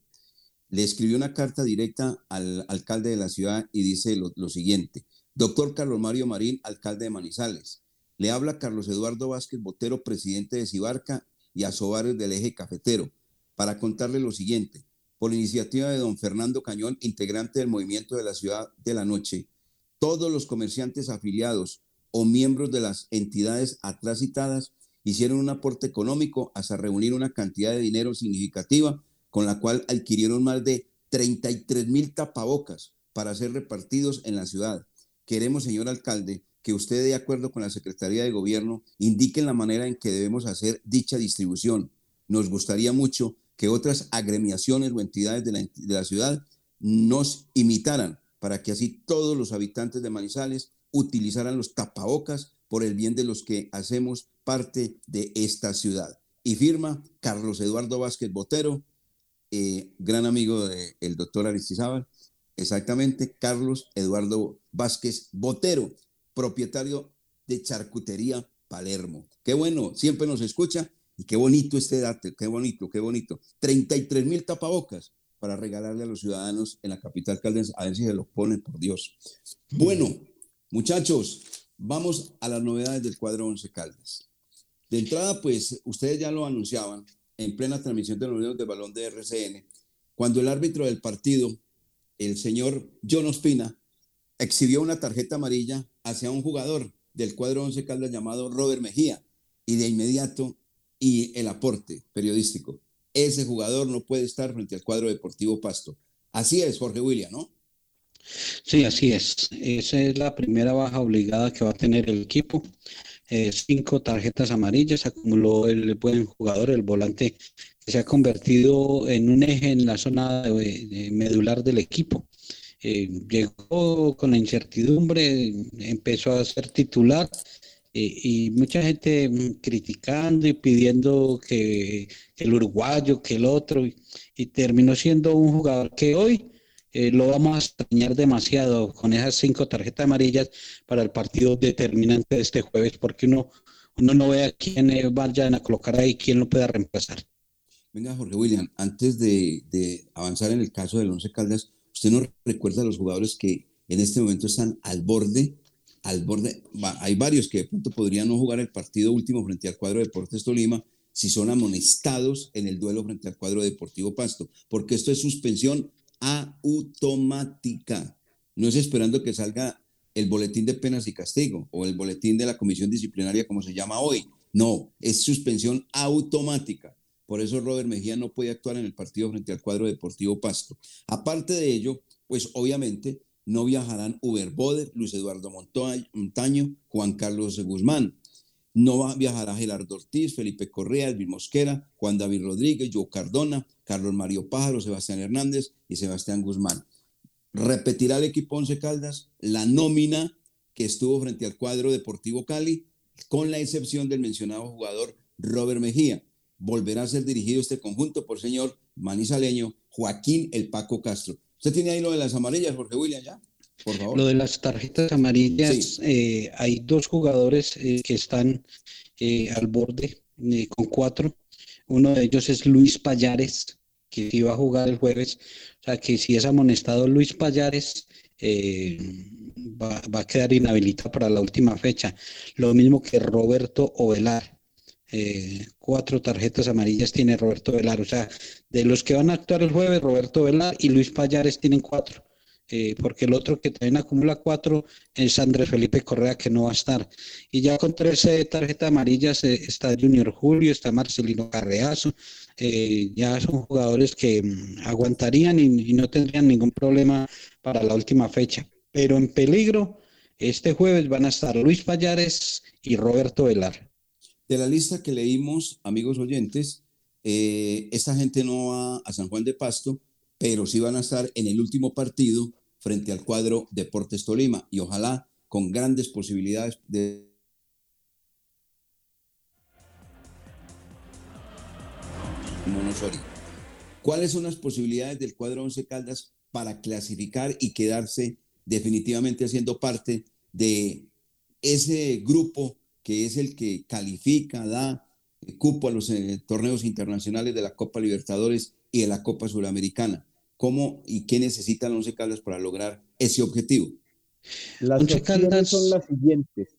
Le escribió una carta directa al alcalde de la ciudad y dice lo siguiente: Doctor Carlos Mario Marín, alcalde de Manizales, le habla Carlos Eduardo Vázquez Botero, presidente de Sibarca y Asobares del Eje Cafetero, para contarle lo siguiente. Por iniciativa de don Fernando Cañón, integrante del movimiento de la ciudad de la noche, todos los comerciantes afiliados o miembros de las entidades atrás citadas hicieron un aporte económico hasta reunir una cantidad de dinero significativa, con la cual adquirieron más de 33.000 tapabocas para ser repartidos en la ciudad. Queremos, señor alcalde, que usted, de acuerdo con la Secretaría de Gobierno, indique la manera en que debemos hacer dicha distribución. Nos gustaría mucho que otras agremiaciones o entidades de la ciudad nos imitaran, para que así todos los habitantes de Manizales utilizaran los tapabocas por el bien de los que hacemos parte de esta ciudad. Y firma Carlos Eduardo Vázquez Botero, gran amigo del doctor Aristizábal, exactamente, Carlos Eduardo Vázquez Botero, propietario de Charcutería Palermo. Qué bueno, siempre nos escucha y qué bonito este dato, qué bonito. 33.000 tapabocas para regalarle a los ciudadanos en la capital caldense, a ver si se los ponen, por Dios. Bueno, muchachos, vamos a las novedades del cuadro Once Caldas. De entrada, pues, ustedes ya lo anunciaban en plena transmisión de los Unidos del Balón de RCN, cuando el árbitro del partido, el señor John Ospina, exhibió una tarjeta amarilla hacia un jugador del cuadro Once Caldas llamado Robert Mejía, y de inmediato, y el aporte periodístico: ese jugador no puede estar frente al cuadro Deportivo Pasto. Así es, Jorge William, ¿no? Sí, así es. Esa es la primera baja obligada que va a tener el equipo. 5 tarjetas amarillas acumuló el buen jugador, el volante, que se ha convertido en un eje en la zona de medular del equipo. Llegó con la incertidumbre, empezó a ser titular, y mucha gente criticando y pidiendo que el uruguayo, que el otro, y terminó siendo un jugador que hoy lo vamos a extrañar demasiado con esas 5 tarjetas amarillas para el partido determinante de este jueves, porque uno no ve a quién vayan a colocar ahí, quién lo pueda reemplazar. Venga, Jorge William, antes de avanzar en el caso del Once Caldas, ¿usted no recuerda a los jugadores que en este momento están al borde? Hay varios que de pronto podrían no jugar el partido último frente al cuadro Deportes Tolima si son amonestados en el duelo frente al cuadro Deportivo Pasto, porque esto es suspensión automática. No es esperando que salga el boletín de penas y castigo o el boletín de la comisión disciplinaria, como se llama hoy. No, es suspensión automática. Por eso Robert Mejía no puede actuar en el partido frente al cuadro Deportivo Pasto. Aparte de ello, pues obviamente no viajarán Uber Boder, Luis Eduardo Montaño, Juan Carlos Guzmán. No viajará Gerardo Ortiz, Felipe Correa, Elvin Mosquera, Juan David Rodríguez, Joe Cardona, Carlos Mario Pájaro, Sebastián Hernández y Sebastián Guzmán. Repetirá el equipo Once Caldas la nómina que estuvo frente al cuadro Deportivo Cali, con la excepción del mencionado jugador Robert Mejía. Volverá a ser dirigido este conjunto por señor manizaleño Joaquín El Paco Castro. ¿Usted tiene ahí lo de las amarillas, Jorge William, ya? Por favor. Lo de las tarjetas amarillas, sí. Hay 2 jugadores que están al borde con 4. Uno de ellos es Luis Pallares, que iba a jugar el jueves. O sea, que si es amonestado Luis Pallares, va a quedar inhabilitado para la última fecha. Lo mismo que Roberto Ovelar. 4 tarjetas amarillas tiene Roberto Ovelar. O sea, de los que van a actuar el jueves, Roberto Ovelar y Luis Pallares tienen 4. Porque el otro que también acumula 4 es Andrés Felipe Correa, que no va a estar. Y ya con 13 tarjetas amarillas está Junior Julio, está Marcelino Carreazo. Ya son jugadores que aguantarían y no tendrían ningún problema para la última fecha. Pero en peligro, este jueves van a estar Luis Pallares y Roberto Velar. De la lista que leímos, amigos oyentes, esta gente no va a San Juan de Pasto, pero sí van a estar en el último partido frente al cuadro Deportes Tolima, y ojalá con grandes posibilidades de... ¿Cuáles son las posibilidades del cuadro Once Caldas para clasificar y quedarse definitivamente haciendo parte de ese grupo que es el que califica, da cupo a los torneos internacionales de la Copa Libertadores y de la Copa Sudamericana? ¿Cómo y qué necesitan Once Caldas para lograr ese objetivo? Las Once Caldas son las siguientes: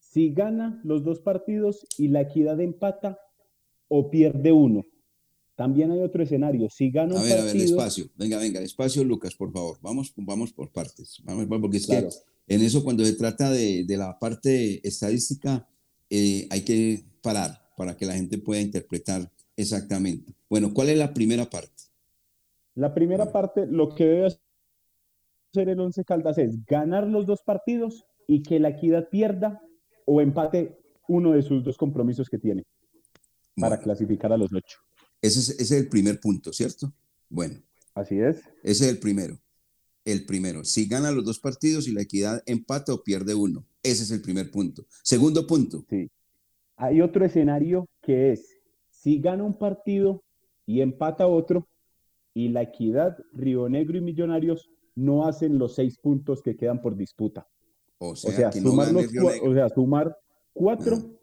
si gana los 2 partidos y La Equidad empata o pierde uno. También hay otro escenario: si gana un partido... A ver, despacio. Venga, despacio, Lucas, por favor. Vamos por partes. Porque es claro, que en eso, cuando se trata de la parte estadística, hay que parar para que la gente pueda interpretar exactamente. Bueno, ¿cuál es la primera parte? La primera parte, lo que debe hacer el Once Caldas es ganar los 2 partidos y que La Equidad pierda o empate uno de sus 2 compromisos que tiene para clasificar a los 8. Ese es el primer punto, ¿cierto? Bueno. Así es. Ese es el primero. El primero, si gana los 2 partidos y La Equidad empata o pierde uno. Ese es el primer punto. Segundo punto. Sí. Hay otro escenario que es: si gana un partido y empata otro, y La Equidad, Río Negro y Millonarios no hacen los 6 puntos que quedan por disputa. O sea, sumar 4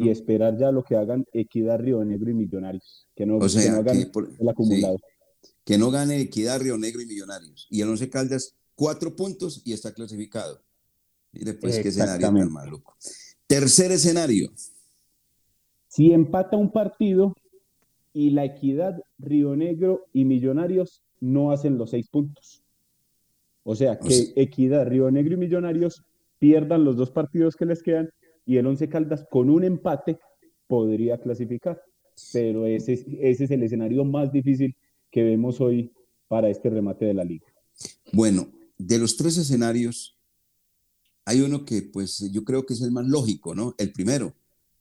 y esperar ya lo que hagan Equidad, Río Negro y Millonarios, que no gane el acumulado. Sí, que no gane Equidad, Río Negro y Millonarios. Y el Once Caldas 4 puntos y está clasificado. Y después, ¿qué escenario tan maluco? Tercer escenario. Si empata un partido y la Equidad, Río Negro y Millonarios no hacen los 6 puntos. O sea, Equidad, Río Negro y Millonarios pierdan los 2 partidos que les quedan y el Once Caldas con un empate podría clasificar. Pero ese es el escenario más difícil que vemos hoy para este remate de la liga. Bueno, de los 3 escenarios, hay uno que pues yo creo que es el más lógico, ¿no? El primero,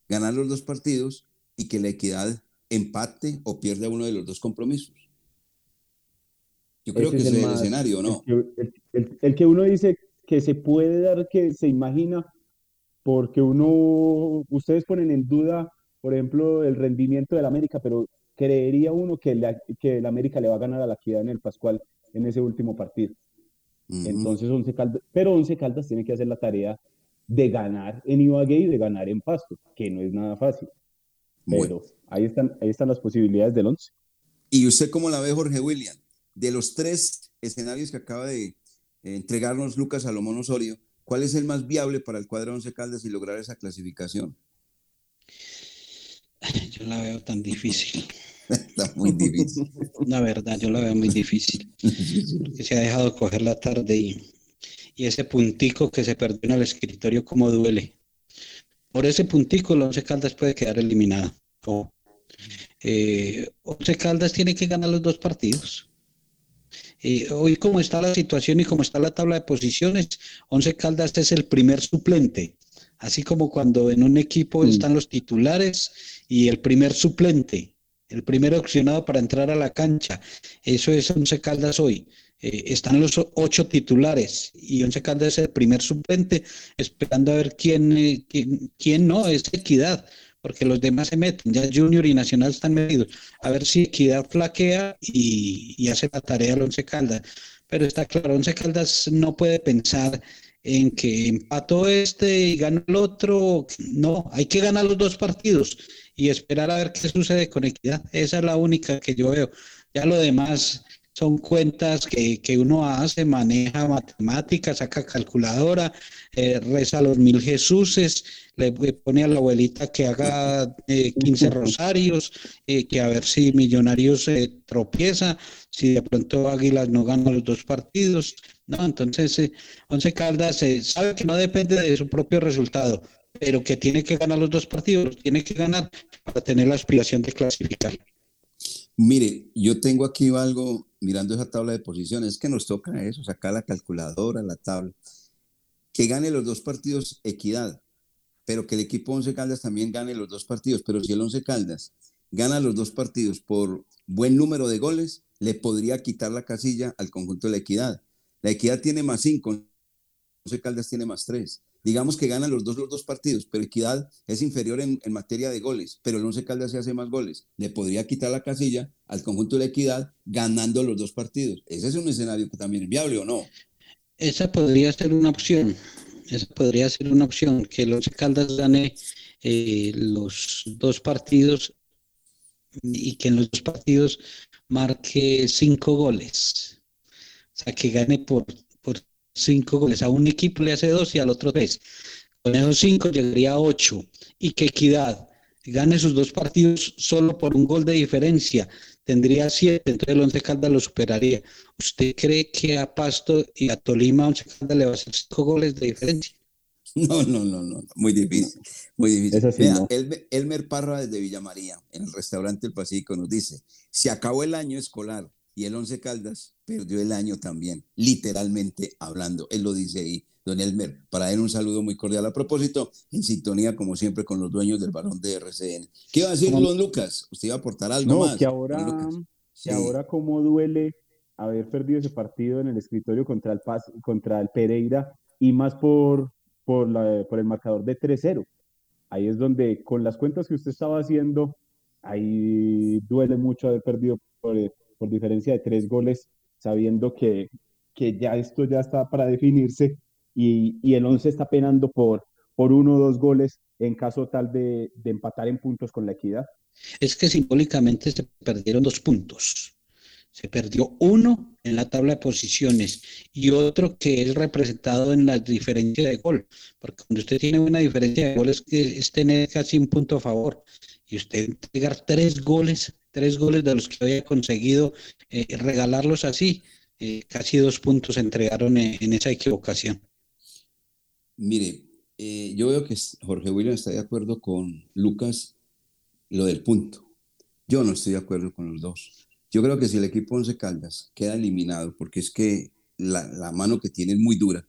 ganar los 2 partidos y que la Equidad empate o pierda uno de los 2 compromisos. Yo creo que ese es el escenario, ¿no? El que uno dice que se puede dar, que se imagina, porque ustedes ponen en duda, por ejemplo, el rendimiento del América, pero creería uno que el América le va a ganar a la Equidad en el Pascual en ese último partido. Uh-huh. Entonces, Once Caldas tiene que hacer la tarea de ganar en Ibagué y de ganar en Pasto, que no es nada fácil. Bueno. Pero ahí están las posibilidades del Once. ¿Y usted cómo la ve, Jorge William? De los 3 escenarios que acaba de entregarnos Lucas Salomón Osorio, ¿cuál es el más viable para el cuadro de Once Caldas y lograr esa clasificación? Yo la veo tan difícil. Está muy difícil. La verdad, yo la veo muy difícil. Porque se ha dejado coger la tarde y ese puntico que se perdió en el escritorio, cómo duele. Por ese puntico, el Once Caldas puede quedar eliminado. Once Caldas tiene que ganar los 2 partidos. Hoy como está la situación y como está la tabla de posiciones, Once Caldas es el primer suplente, así como cuando en un equipo están los titulares y el primer suplente, el primer opcionado para entrar a la cancha, eso es Once Caldas hoy. Están los 8 titulares y Once Caldas es el primer suplente, esperando a ver quién no, es Equidad, porque los demás se meten, ya Junior y Nacional están metidos, a ver si Equidad flaquea y hace la tarea al Once Caldas, pero está claro, Once Caldas no puede pensar en que empató y ganó el otro, no, hay que ganar los 2 partidos y esperar a ver qué sucede con Equidad, esa es la única que yo veo, ya lo demás son cuentas que uno hace, maneja matemáticas, saca calculadora, reza los 1000 Jesuses, le pone a la abuelita que haga 15 rosarios, que a ver si Millonarios tropieza, si de pronto Águilas no gana los 2 partidos. No, entonces Once Caldas sabe que no depende de su propio resultado, pero que tiene que ganar los 2 partidos, tiene que ganar para tener la aspiración de clasificar. Mire, yo tengo aquí algo, mirando esa tabla de posiciones, es que nos toca eso, sacar la calculadora, la tabla. Que gane los 2 partidos Equidad, pero que el equipo Once Caldas también gane los 2 partidos. Pero si el Once Caldas gana los 2 partidos por buen número de goles, le podría quitar la casilla al conjunto de la Equidad. La Equidad tiene más 5, Once Caldas tiene más 3. Digamos que ganan los dos partidos, pero Equidad es inferior en materia de goles, pero el Once Caldas se hace más goles. Le podría quitar la casilla al conjunto de la Equidad ganando los 2 partidos. Ese es un escenario que también es viable, ¿o no? Esa podría ser una opción. Esa podría ser una opción, que el Once Caldas gane los 2 partidos y que en los 2 partidos marque 5 goles. O sea, que gane por 5 goles. A un equipo le hace 2 y al otro 3. Con esos 5 llegaría a 8. Y que Equidad gane sus 2 partidos solo por 1 gol de diferencia. Tendría 7, entonces el Once Caldas lo superaría. ¿Usted cree que a Pasto y a Tolima Once Caldas le va a hacer 5 goles de diferencia? No. Muy difícil. Eso sí, mira, no. Elmer Parra desde Villa María, en el restaurante El Pacífico, nos dice, se acabó el año escolar y el Once Caldas perdió el año también, literalmente hablando. Él lo dice ahí, don Elmer. Para él un saludo muy cordial. A propósito, en sintonía, como siempre, con los dueños del Balón de RCN. ¿Qué iba a decir, don Lucas? ¿Usted iba a aportar algo más? No, que ahora cómo duele haber perdido ese partido en el escritorio contra el Pereira, y más por el marcador de 3-0. Ahí es donde, con las cuentas que usted estaba haciendo, ahí duele mucho haber perdido por diferencia de 3 goles, sabiendo que ya esto ya está para definirse y el Once está penando por 1 o 2 goles en caso tal de empatar en puntos con La Equidad? Es que simbólicamente se perdieron 2 puntos. Se perdió uno en la tabla de posiciones y otro que es representado en la diferencia de gol, porque cuando usted tiene una diferencia de gol es tener casi un punto a favor, y usted entregar 3 goles de los que había conseguido, regalarlos así, casi 2 puntos se entregaron en esa equivocación. Mire, yo veo que Jorge William está de acuerdo con Lucas lo del punto. Yo no estoy de acuerdo con los dos. Yo creo que si el equipo Once Caldas queda eliminado, porque es que la mano que tiene es muy dura,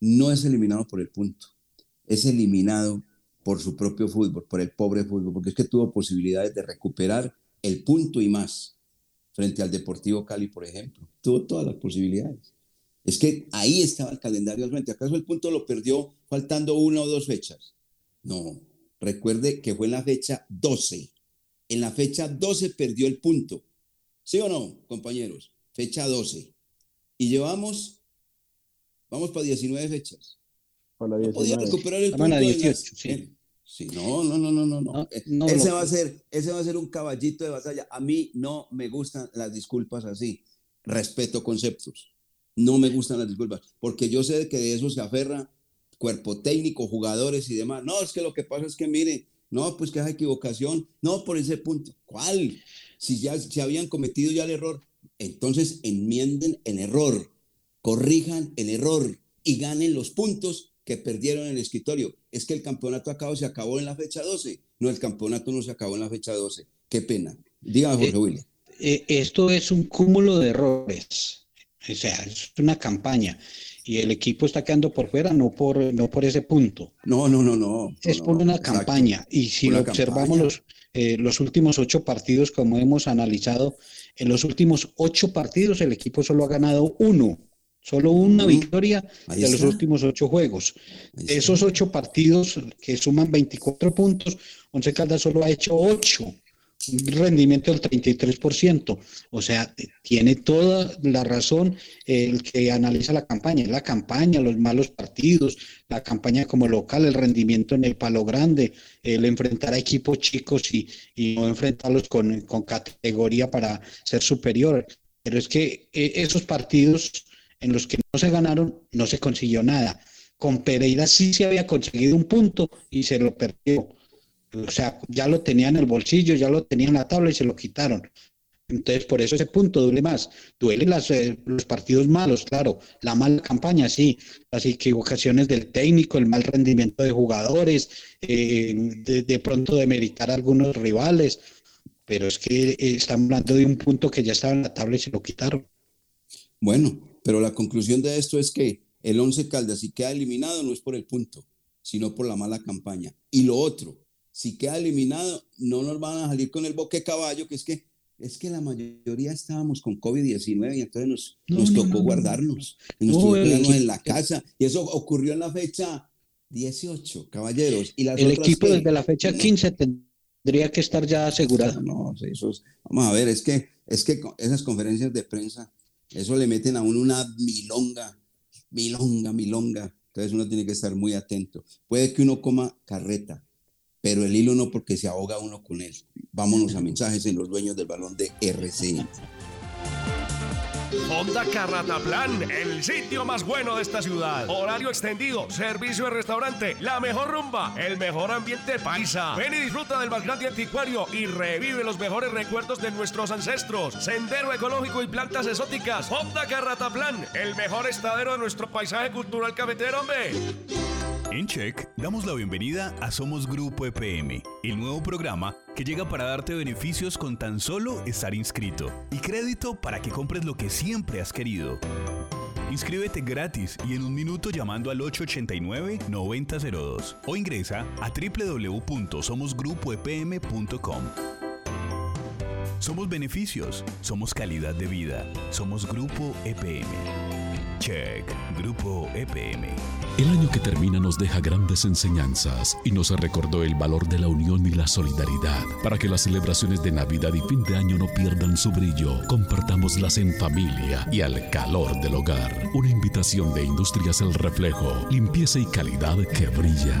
no es eliminado por el punto, es eliminado por su propio fútbol, por el pobre fútbol, porque es que tuvo posibilidades de recuperar el punto y más frente al Deportivo Cali, por ejemplo. Tuvo todas las posibilidades. Es que ahí estaba el calendario al frente. ¿Acaso el punto lo perdió faltando 1 o 2 fechas? No, recuerde que fue en la fecha 12. En la fecha 12 perdió el punto. ¿Sí o no, compañeros? Fecha 12. Y vamos para 19 fechas. Para la 19. No podía recuperar el punto. 18, sí. Sí, no. Ese va a ser un caballito de batalla. A mí no me gustan las disculpas así. Respeto conceptos. No me gustan las disculpas. Porque yo sé que de eso se aferra cuerpo técnico, jugadores y demás. No, es que lo que pasa es que, mire, no, pues que esa equivocación. No, por ese punto. ¿Cuál? Si ya se habían cometido ya el error, entonces enmienden el error, corrijan el error y ganen los puntos que perdieron en el escritorio. Es que el campeonato se acabó en la fecha 12. No, el campeonato no se acabó en la fecha 12. Qué pena. Dígame, Jorge William. Esto es un cúmulo de errores. O sea, es una campaña. Y el equipo está quedando por fuera, no por ese punto. No. Es por una campaña. Exacto. Y si lo observamos los últimos 8 partidos, como hemos analizado, en los últimos 8 partidos el equipo solo ha ganado 1. Solo una victoria de los últimos 8 juegos. De esos 8 partidos que suman 24 puntos, Once Caldas solo ha hecho 8. Un rendimiento del 33%. O sea, tiene toda la razón el que analiza la campaña, los malos partidos, la campaña como local, el rendimiento en el palo grande, el enfrentar a equipos chicos y no enfrentarlos con categoría para ser superior. Pero es que esos partidos en los que no se ganaron, no se consiguió nada. Con Pereira sí se había conseguido un punto y se lo perdió. O sea, ya lo tenía en el bolsillo, ya lo tenía en la tabla y se lo quitaron. Entonces, por eso ese punto duele más. Duelen los partidos malos, claro. La mala campaña, sí. Las equivocaciones del técnico, el mal rendimiento de jugadores, de pronto demeritar a algunos rivales. Pero es que están hablando de un punto que ya estaba en la tabla y se lo quitaron. Bueno, pero la conclusión de esto es que el Once Caldas, si queda eliminado, no es por el punto, sino por la mala campaña. Y lo otro, si queda eliminado, no nos van a salir con el boque caballo, que es que la mayoría estábamos con COVID-19 y entonces nos tocó guardarnos. Nos tuvimos en la casa y eso ocurrió en la fecha 18, caballeros. Y el equipo desde la fecha 15 tendría que estar ya asegurado. Vamos a ver, es que esas conferencias de prensa, eso le meten a uno una milonga. Entonces uno tiene que estar muy atento. Puede que uno coma carreta, pero el hilo no, porque se ahoga uno con él. Vámonos a mensajes en Los Dueños del Balón de RCN. Honda Carrataplán, el sitio más bueno de esta ciudad. Horario extendido, servicio de restaurante, la mejor rumba, el mejor ambiente paisa. Ven y disfruta del más grande anticuario y revive los mejores recuerdos de nuestros ancestros. Sendero ecológico y plantas exóticas. Honda Carrataplán, el mejor estadero de nuestro paisaje cultural cafetero, hombre. En Check damos la bienvenida a Somos Grupo EPM, el nuevo programa que llega para darte beneficios con tan solo estar inscrito y crédito para que compres lo que siempre has querido. Inscríbete gratis y en un minuto llamando al 889-9002 o ingresa a www.somosgrupoepm.com. Somos beneficios, somos calidad de vida, somos Grupo EPM. Check, Grupo EPM. El año que termina nos deja grandes enseñanzas y nos recordó el valor de la unión y la solidaridad. Para que las celebraciones de Navidad y fin de año no pierdan su brillo, compartámoslas en familia y al calor del hogar. Una invitación de Industrias El Reflejo, limpieza y calidad que brillan.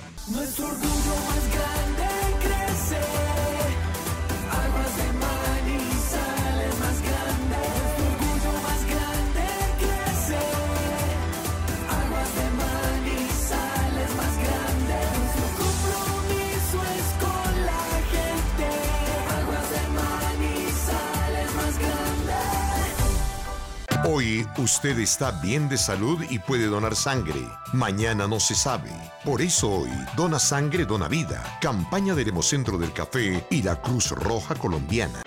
Nuestro orgullo más grande crece. Aguas de Manizales más grande. Nuestro orgullo más grande crece. Aguas de Manizales más grande. Nuestro compromiso es con la gente. Aguas de Manizales más grande. Hoy usted está bien de salud y puede donar sangre. Mañana no se sabe. Por eso hoy, Dona Sangre, Dona Vida. Campaña del Hemocentro del Café y la Cruz Roja Colombiana.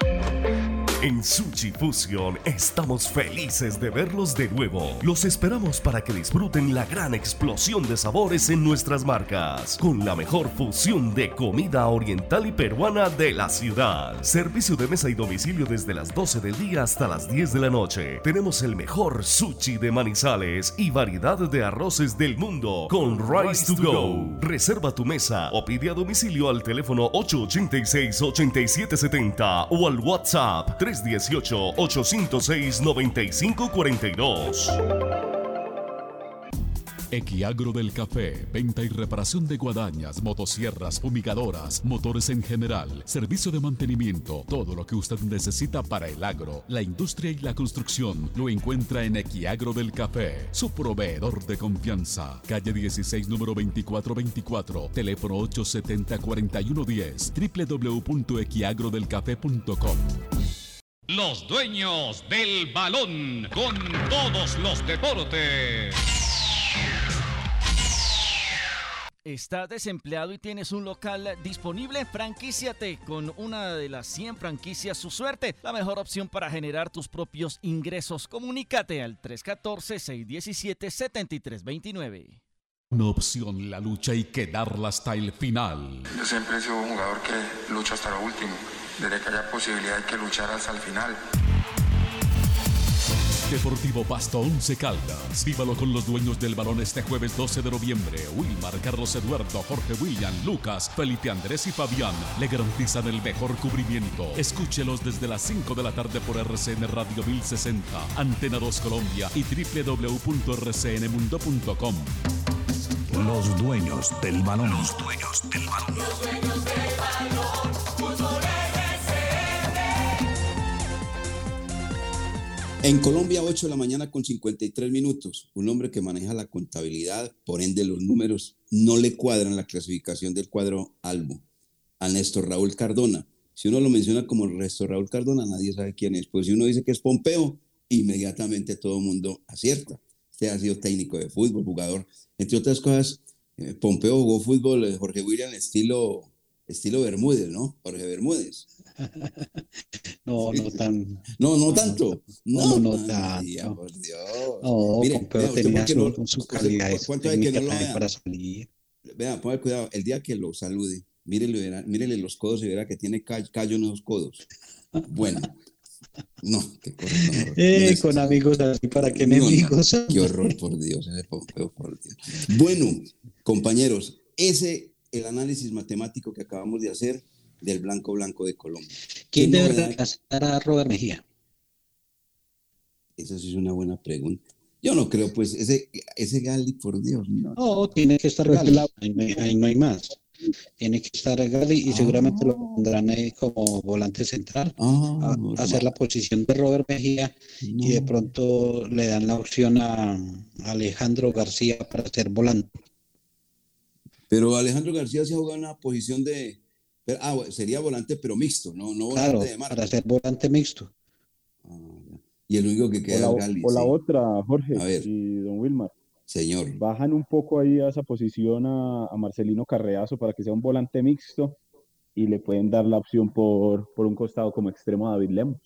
En Sushi Fusion estamos felices de verlos de nuevo. Los esperamos para que disfruten la gran explosión de sabores en nuestras marcas, con la mejor fusión de comida oriental y peruana de la ciudad. Servicio de mesa y domicilio desde las 12 del día hasta las 10 de la noche. Tenemos el mejor sushi de Manizales y variedad de arroces del mundo con Rice to Go. Reserva tu mesa o pide a domicilio al teléfono 886-8770 o al WhatsApp 318-806-9542. Equiagro del Café, venta y reparación de guadañas, motosierras, fumigadoras, motores en general, servicio de mantenimiento, todo lo que usted necesita para el agro, la industria y la construcción, lo encuentra en Equiagro del Café, su proveedor de confianza. Calle 16, número 2424, teléfono 870-4110, www.equiagrodelcafé.com. Los dueños del balón, con todos los deportes. ¿Estás desempleado y tienes un local disponible? Franquíciate con una de las 100 franquicias Su Suerte, la mejor opción para generar tus propios ingresos. Comunícate al 314-617-7329. Una opción, la lucha y quedarla hasta el final. Yo siempre he sido un jugador que lucha hasta lo último. Desde que haya posibilidad hay que luchar hasta el final. Deportivo Pasto, Once Caldas. Vívalo con los dueños del balón este jueves 12 de noviembre. Wilmar, Carlos Eduardo, Jorge William, Lucas, Felipe Andrés y Fabián le garantizan el mejor cubrimiento. Escúchelos desde las 5 de la tarde por RCN Radio 1060, Antena 2 Colombia y www.rcnmundo.com. Los dueños del balón. Los dueños del balón. Los dueños del balón. En Colombia, 8 de la mañana con 53 minutos, un hombre que maneja la contabilidad, por ende los números no le cuadran la clasificación del cuadro Albo, a Néstor Raúl Cardona. Si uno lo menciona como Néstor Raúl Cardona, nadie sabe quién es, pues si uno dice que es Pompeo, inmediatamente todo el mundo acierta. Este ha sido técnico de fútbol, jugador, entre otras cosas. Pompeo jugó fútbol, Jorge William, estilo Bermúdez, ¿no? Jorge Bermúdez. No tanto. Por Dios. No, mire, vea, tenía su calidad. ¿Cuánto hay que no lo vea? Vea, ponga cuidado. El día que lo salude, mírele los codos y verá que tiene callo en esos codos. Bueno. No, qué cosa. Con amigos así, ¿para qué enemigos? No, qué horror, por Dios. Bueno, compañeros, el análisis matemático que acabamos de hacer del blanco de Colombia. ¿Quién debe reemplazar a Robert Mejía? Esa sí es una buena pregunta. Yo no creo, pues, ese Gali, por Dios. No, tiene que estar Gali. Ahí no hay más. Tiene que estar Gali y seguramente lo pondrán ahí como volante central a hacer la posición de Robert Mejía y de pronto le dan la opción a Alejandro García para ser volante. Pero Alejandro García se ha jugado en una posición de... sería volante, pero mixto, no volante, claro, de marca. Para ser volante mixto. Y el único que queda es Gali. O la otra, Jorge y don Wilmar. Señor. Bajan un poco ahí a esa posición a Marcelino Carreazo para que sea un volante mixto y le pueden dar la opción por un costado como extremo a David Lemos.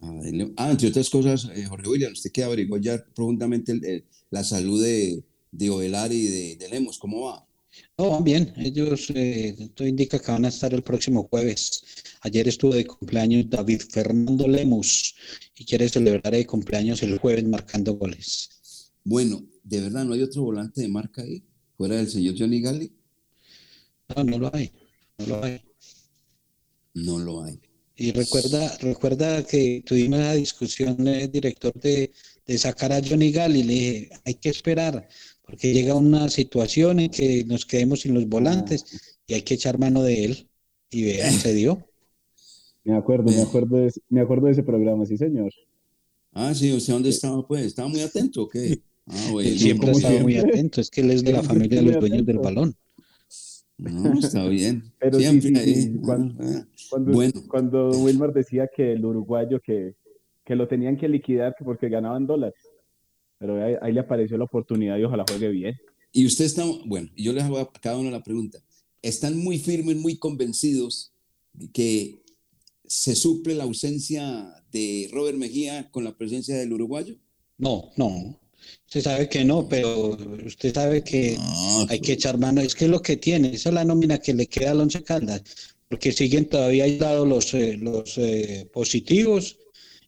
Entre otras cosas, Jorge William, usted que averiguó ya profundamente la salud de Ovelar y de Lemos, ¿cómo va? No, van bien. Ellos, esto indica que van a estar el próximo jueves. Ayer estuvo de cumpleaños David Fernando Lemus y quiere celebrar el cumpleaños el jueves marcando goles. Bueno, de verdad, ¿no hay otro volante de marca ahí? ¿Fuera del señor Johnny Gali? No, no lo hay. Y recuerda que tuvimos la discusión, el director, de sacar a Johnny Gali. Le dije, hay que esperar, porque llega una situación en que nos quedemos sin los volantes y hay que echar mano de él. Y vean, se dio. Me acuerdo de ese programa, sí, señor. Ah, sí, o sea, ¿dónde estaba, pues? ¿Estaba muy atento o qué? Ah, bueno. Siempre estaba muy atento, es que él es de la familia de los dueños del balón. No, está bien. Pero sí. Cuando Wilmar decía que el uruguayo que lo tenían que liquidar porque ganaban dólares, pero ahí le apareció la oportunidad y ojalá juegue bien. Y usted está, bueno, yo les hago a cada uno la pregunta. ¿Están muy firmes, muy convencidos que se suple la ausencia de Robert Mejía con la presencia del uruguayo? No. Usted sabe que no, pero usted sabe que hay que echar mano. Es que es lo que tiene, esa es la nómina que le queda al Once Caldas, porque siguen todavía aislados los positivos,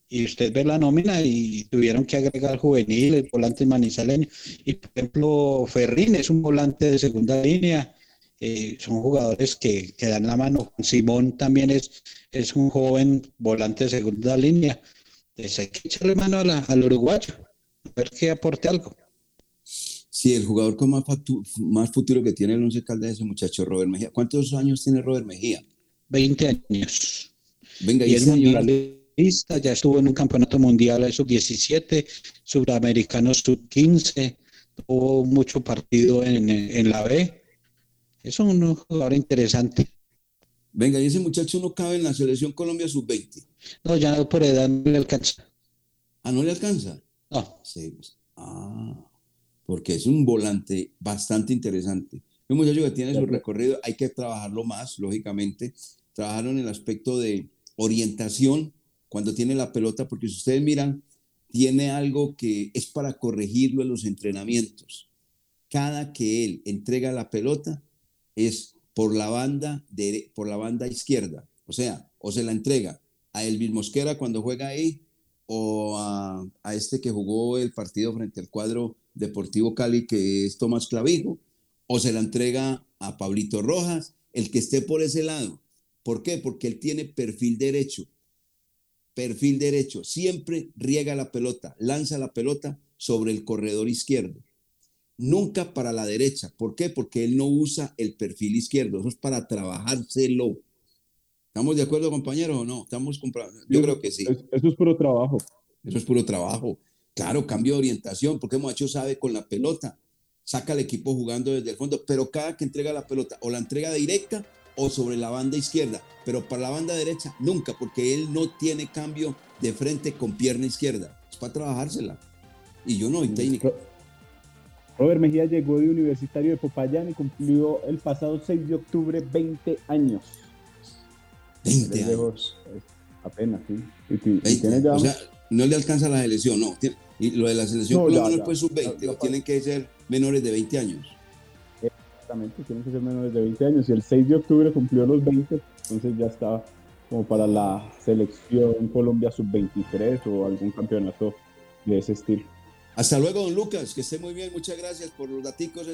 y usted ve la nómina y tuvieron que agregar juveniles, volantes manizaleños, y por ejemplo Ferrín es un volante de segunda línea, son jugadores que dan la mano. Simón también es un joven volante de segunda línea. Entonces hay que echarle mano al uruguayo, ver que aporte algo. Sí, el jugador con más futuro que tiene el Once Caldas es ese muchacho Robert Mejía. ¿Cuántos años tiene Robert Mejía? 20 años. Venga, y es mundialista, ya estuvo en un campeonato mundial de sub-17, sudamericano sub-15, tuvo mucho partido en la B. Es un jugador interesante. Venga, y ese muchacho no cabe en la selección Colombia sub-20. No, ya por edad no le alcanza. Ah, ¿no le alcanza? No. Sí. Porque es un volante bastante interesante. Un muchacho que tiene su recorrido, hay que trabajarlo más, lógicamente. Trabajarlo en el aspecto de orientación cuando tiene la pelota, porque si ustedes miran, tiene algo que es para corregirlo en los entrenamientos. Cada que él entrega la pelota es por la banda izquierda. O sea, o se la entrega a Elvis Mosquera cuando juega ahí, o a este que jugó el partido frente al cuadro Deportivo Cali, que es Tomás Clavijo, o se la entrega a Pablito Rojas, el que esté por ese lado. ¿Por qué? Porque él tiene perfil derecho, siempre riega la pelota, lanza la pelota sobre el corredor izquierdo, nunca para la derecha. ¿Por qué? Porque él no usa el perfil izquierdo, eso es para trabajárselo. ¿Estamos de acuerdo, compañeros, o no? Yo creo que sí. Eso es puro trabajo. Claro, cambio de orientación, porque Moacho sabe con la pelota. Saca al equipo jugando desde el fondo, pero cada que entrega la pelota, o la entrega directa o sobre la banda izquierda, pero para la banda derecha nunca, porque él no tiene cambio de frente con pierna izquierda. Es para trabajársela. Y yo no, y técnico. Robert Mejía llegó de Universitario de Popayán y cumplió el pasado 6 de octubre 20 años. 20 años. Apenas, sí. ¿Y 20, ya? O sea, no le alcanza la selección, no. Y lo de la selección colombiana pues sub-20, no, tienen que ser menores de 20 años. Exactamente, tienen que ser menores de 20 años. Y el 6 de octubre cumplió los 20, entonces ya estaba como para la selección Colombia sub-23 o algún campeonato de ese estilo. Hasta luego, don Lucas, que esté muy bien. Muchas gracias por los daticos.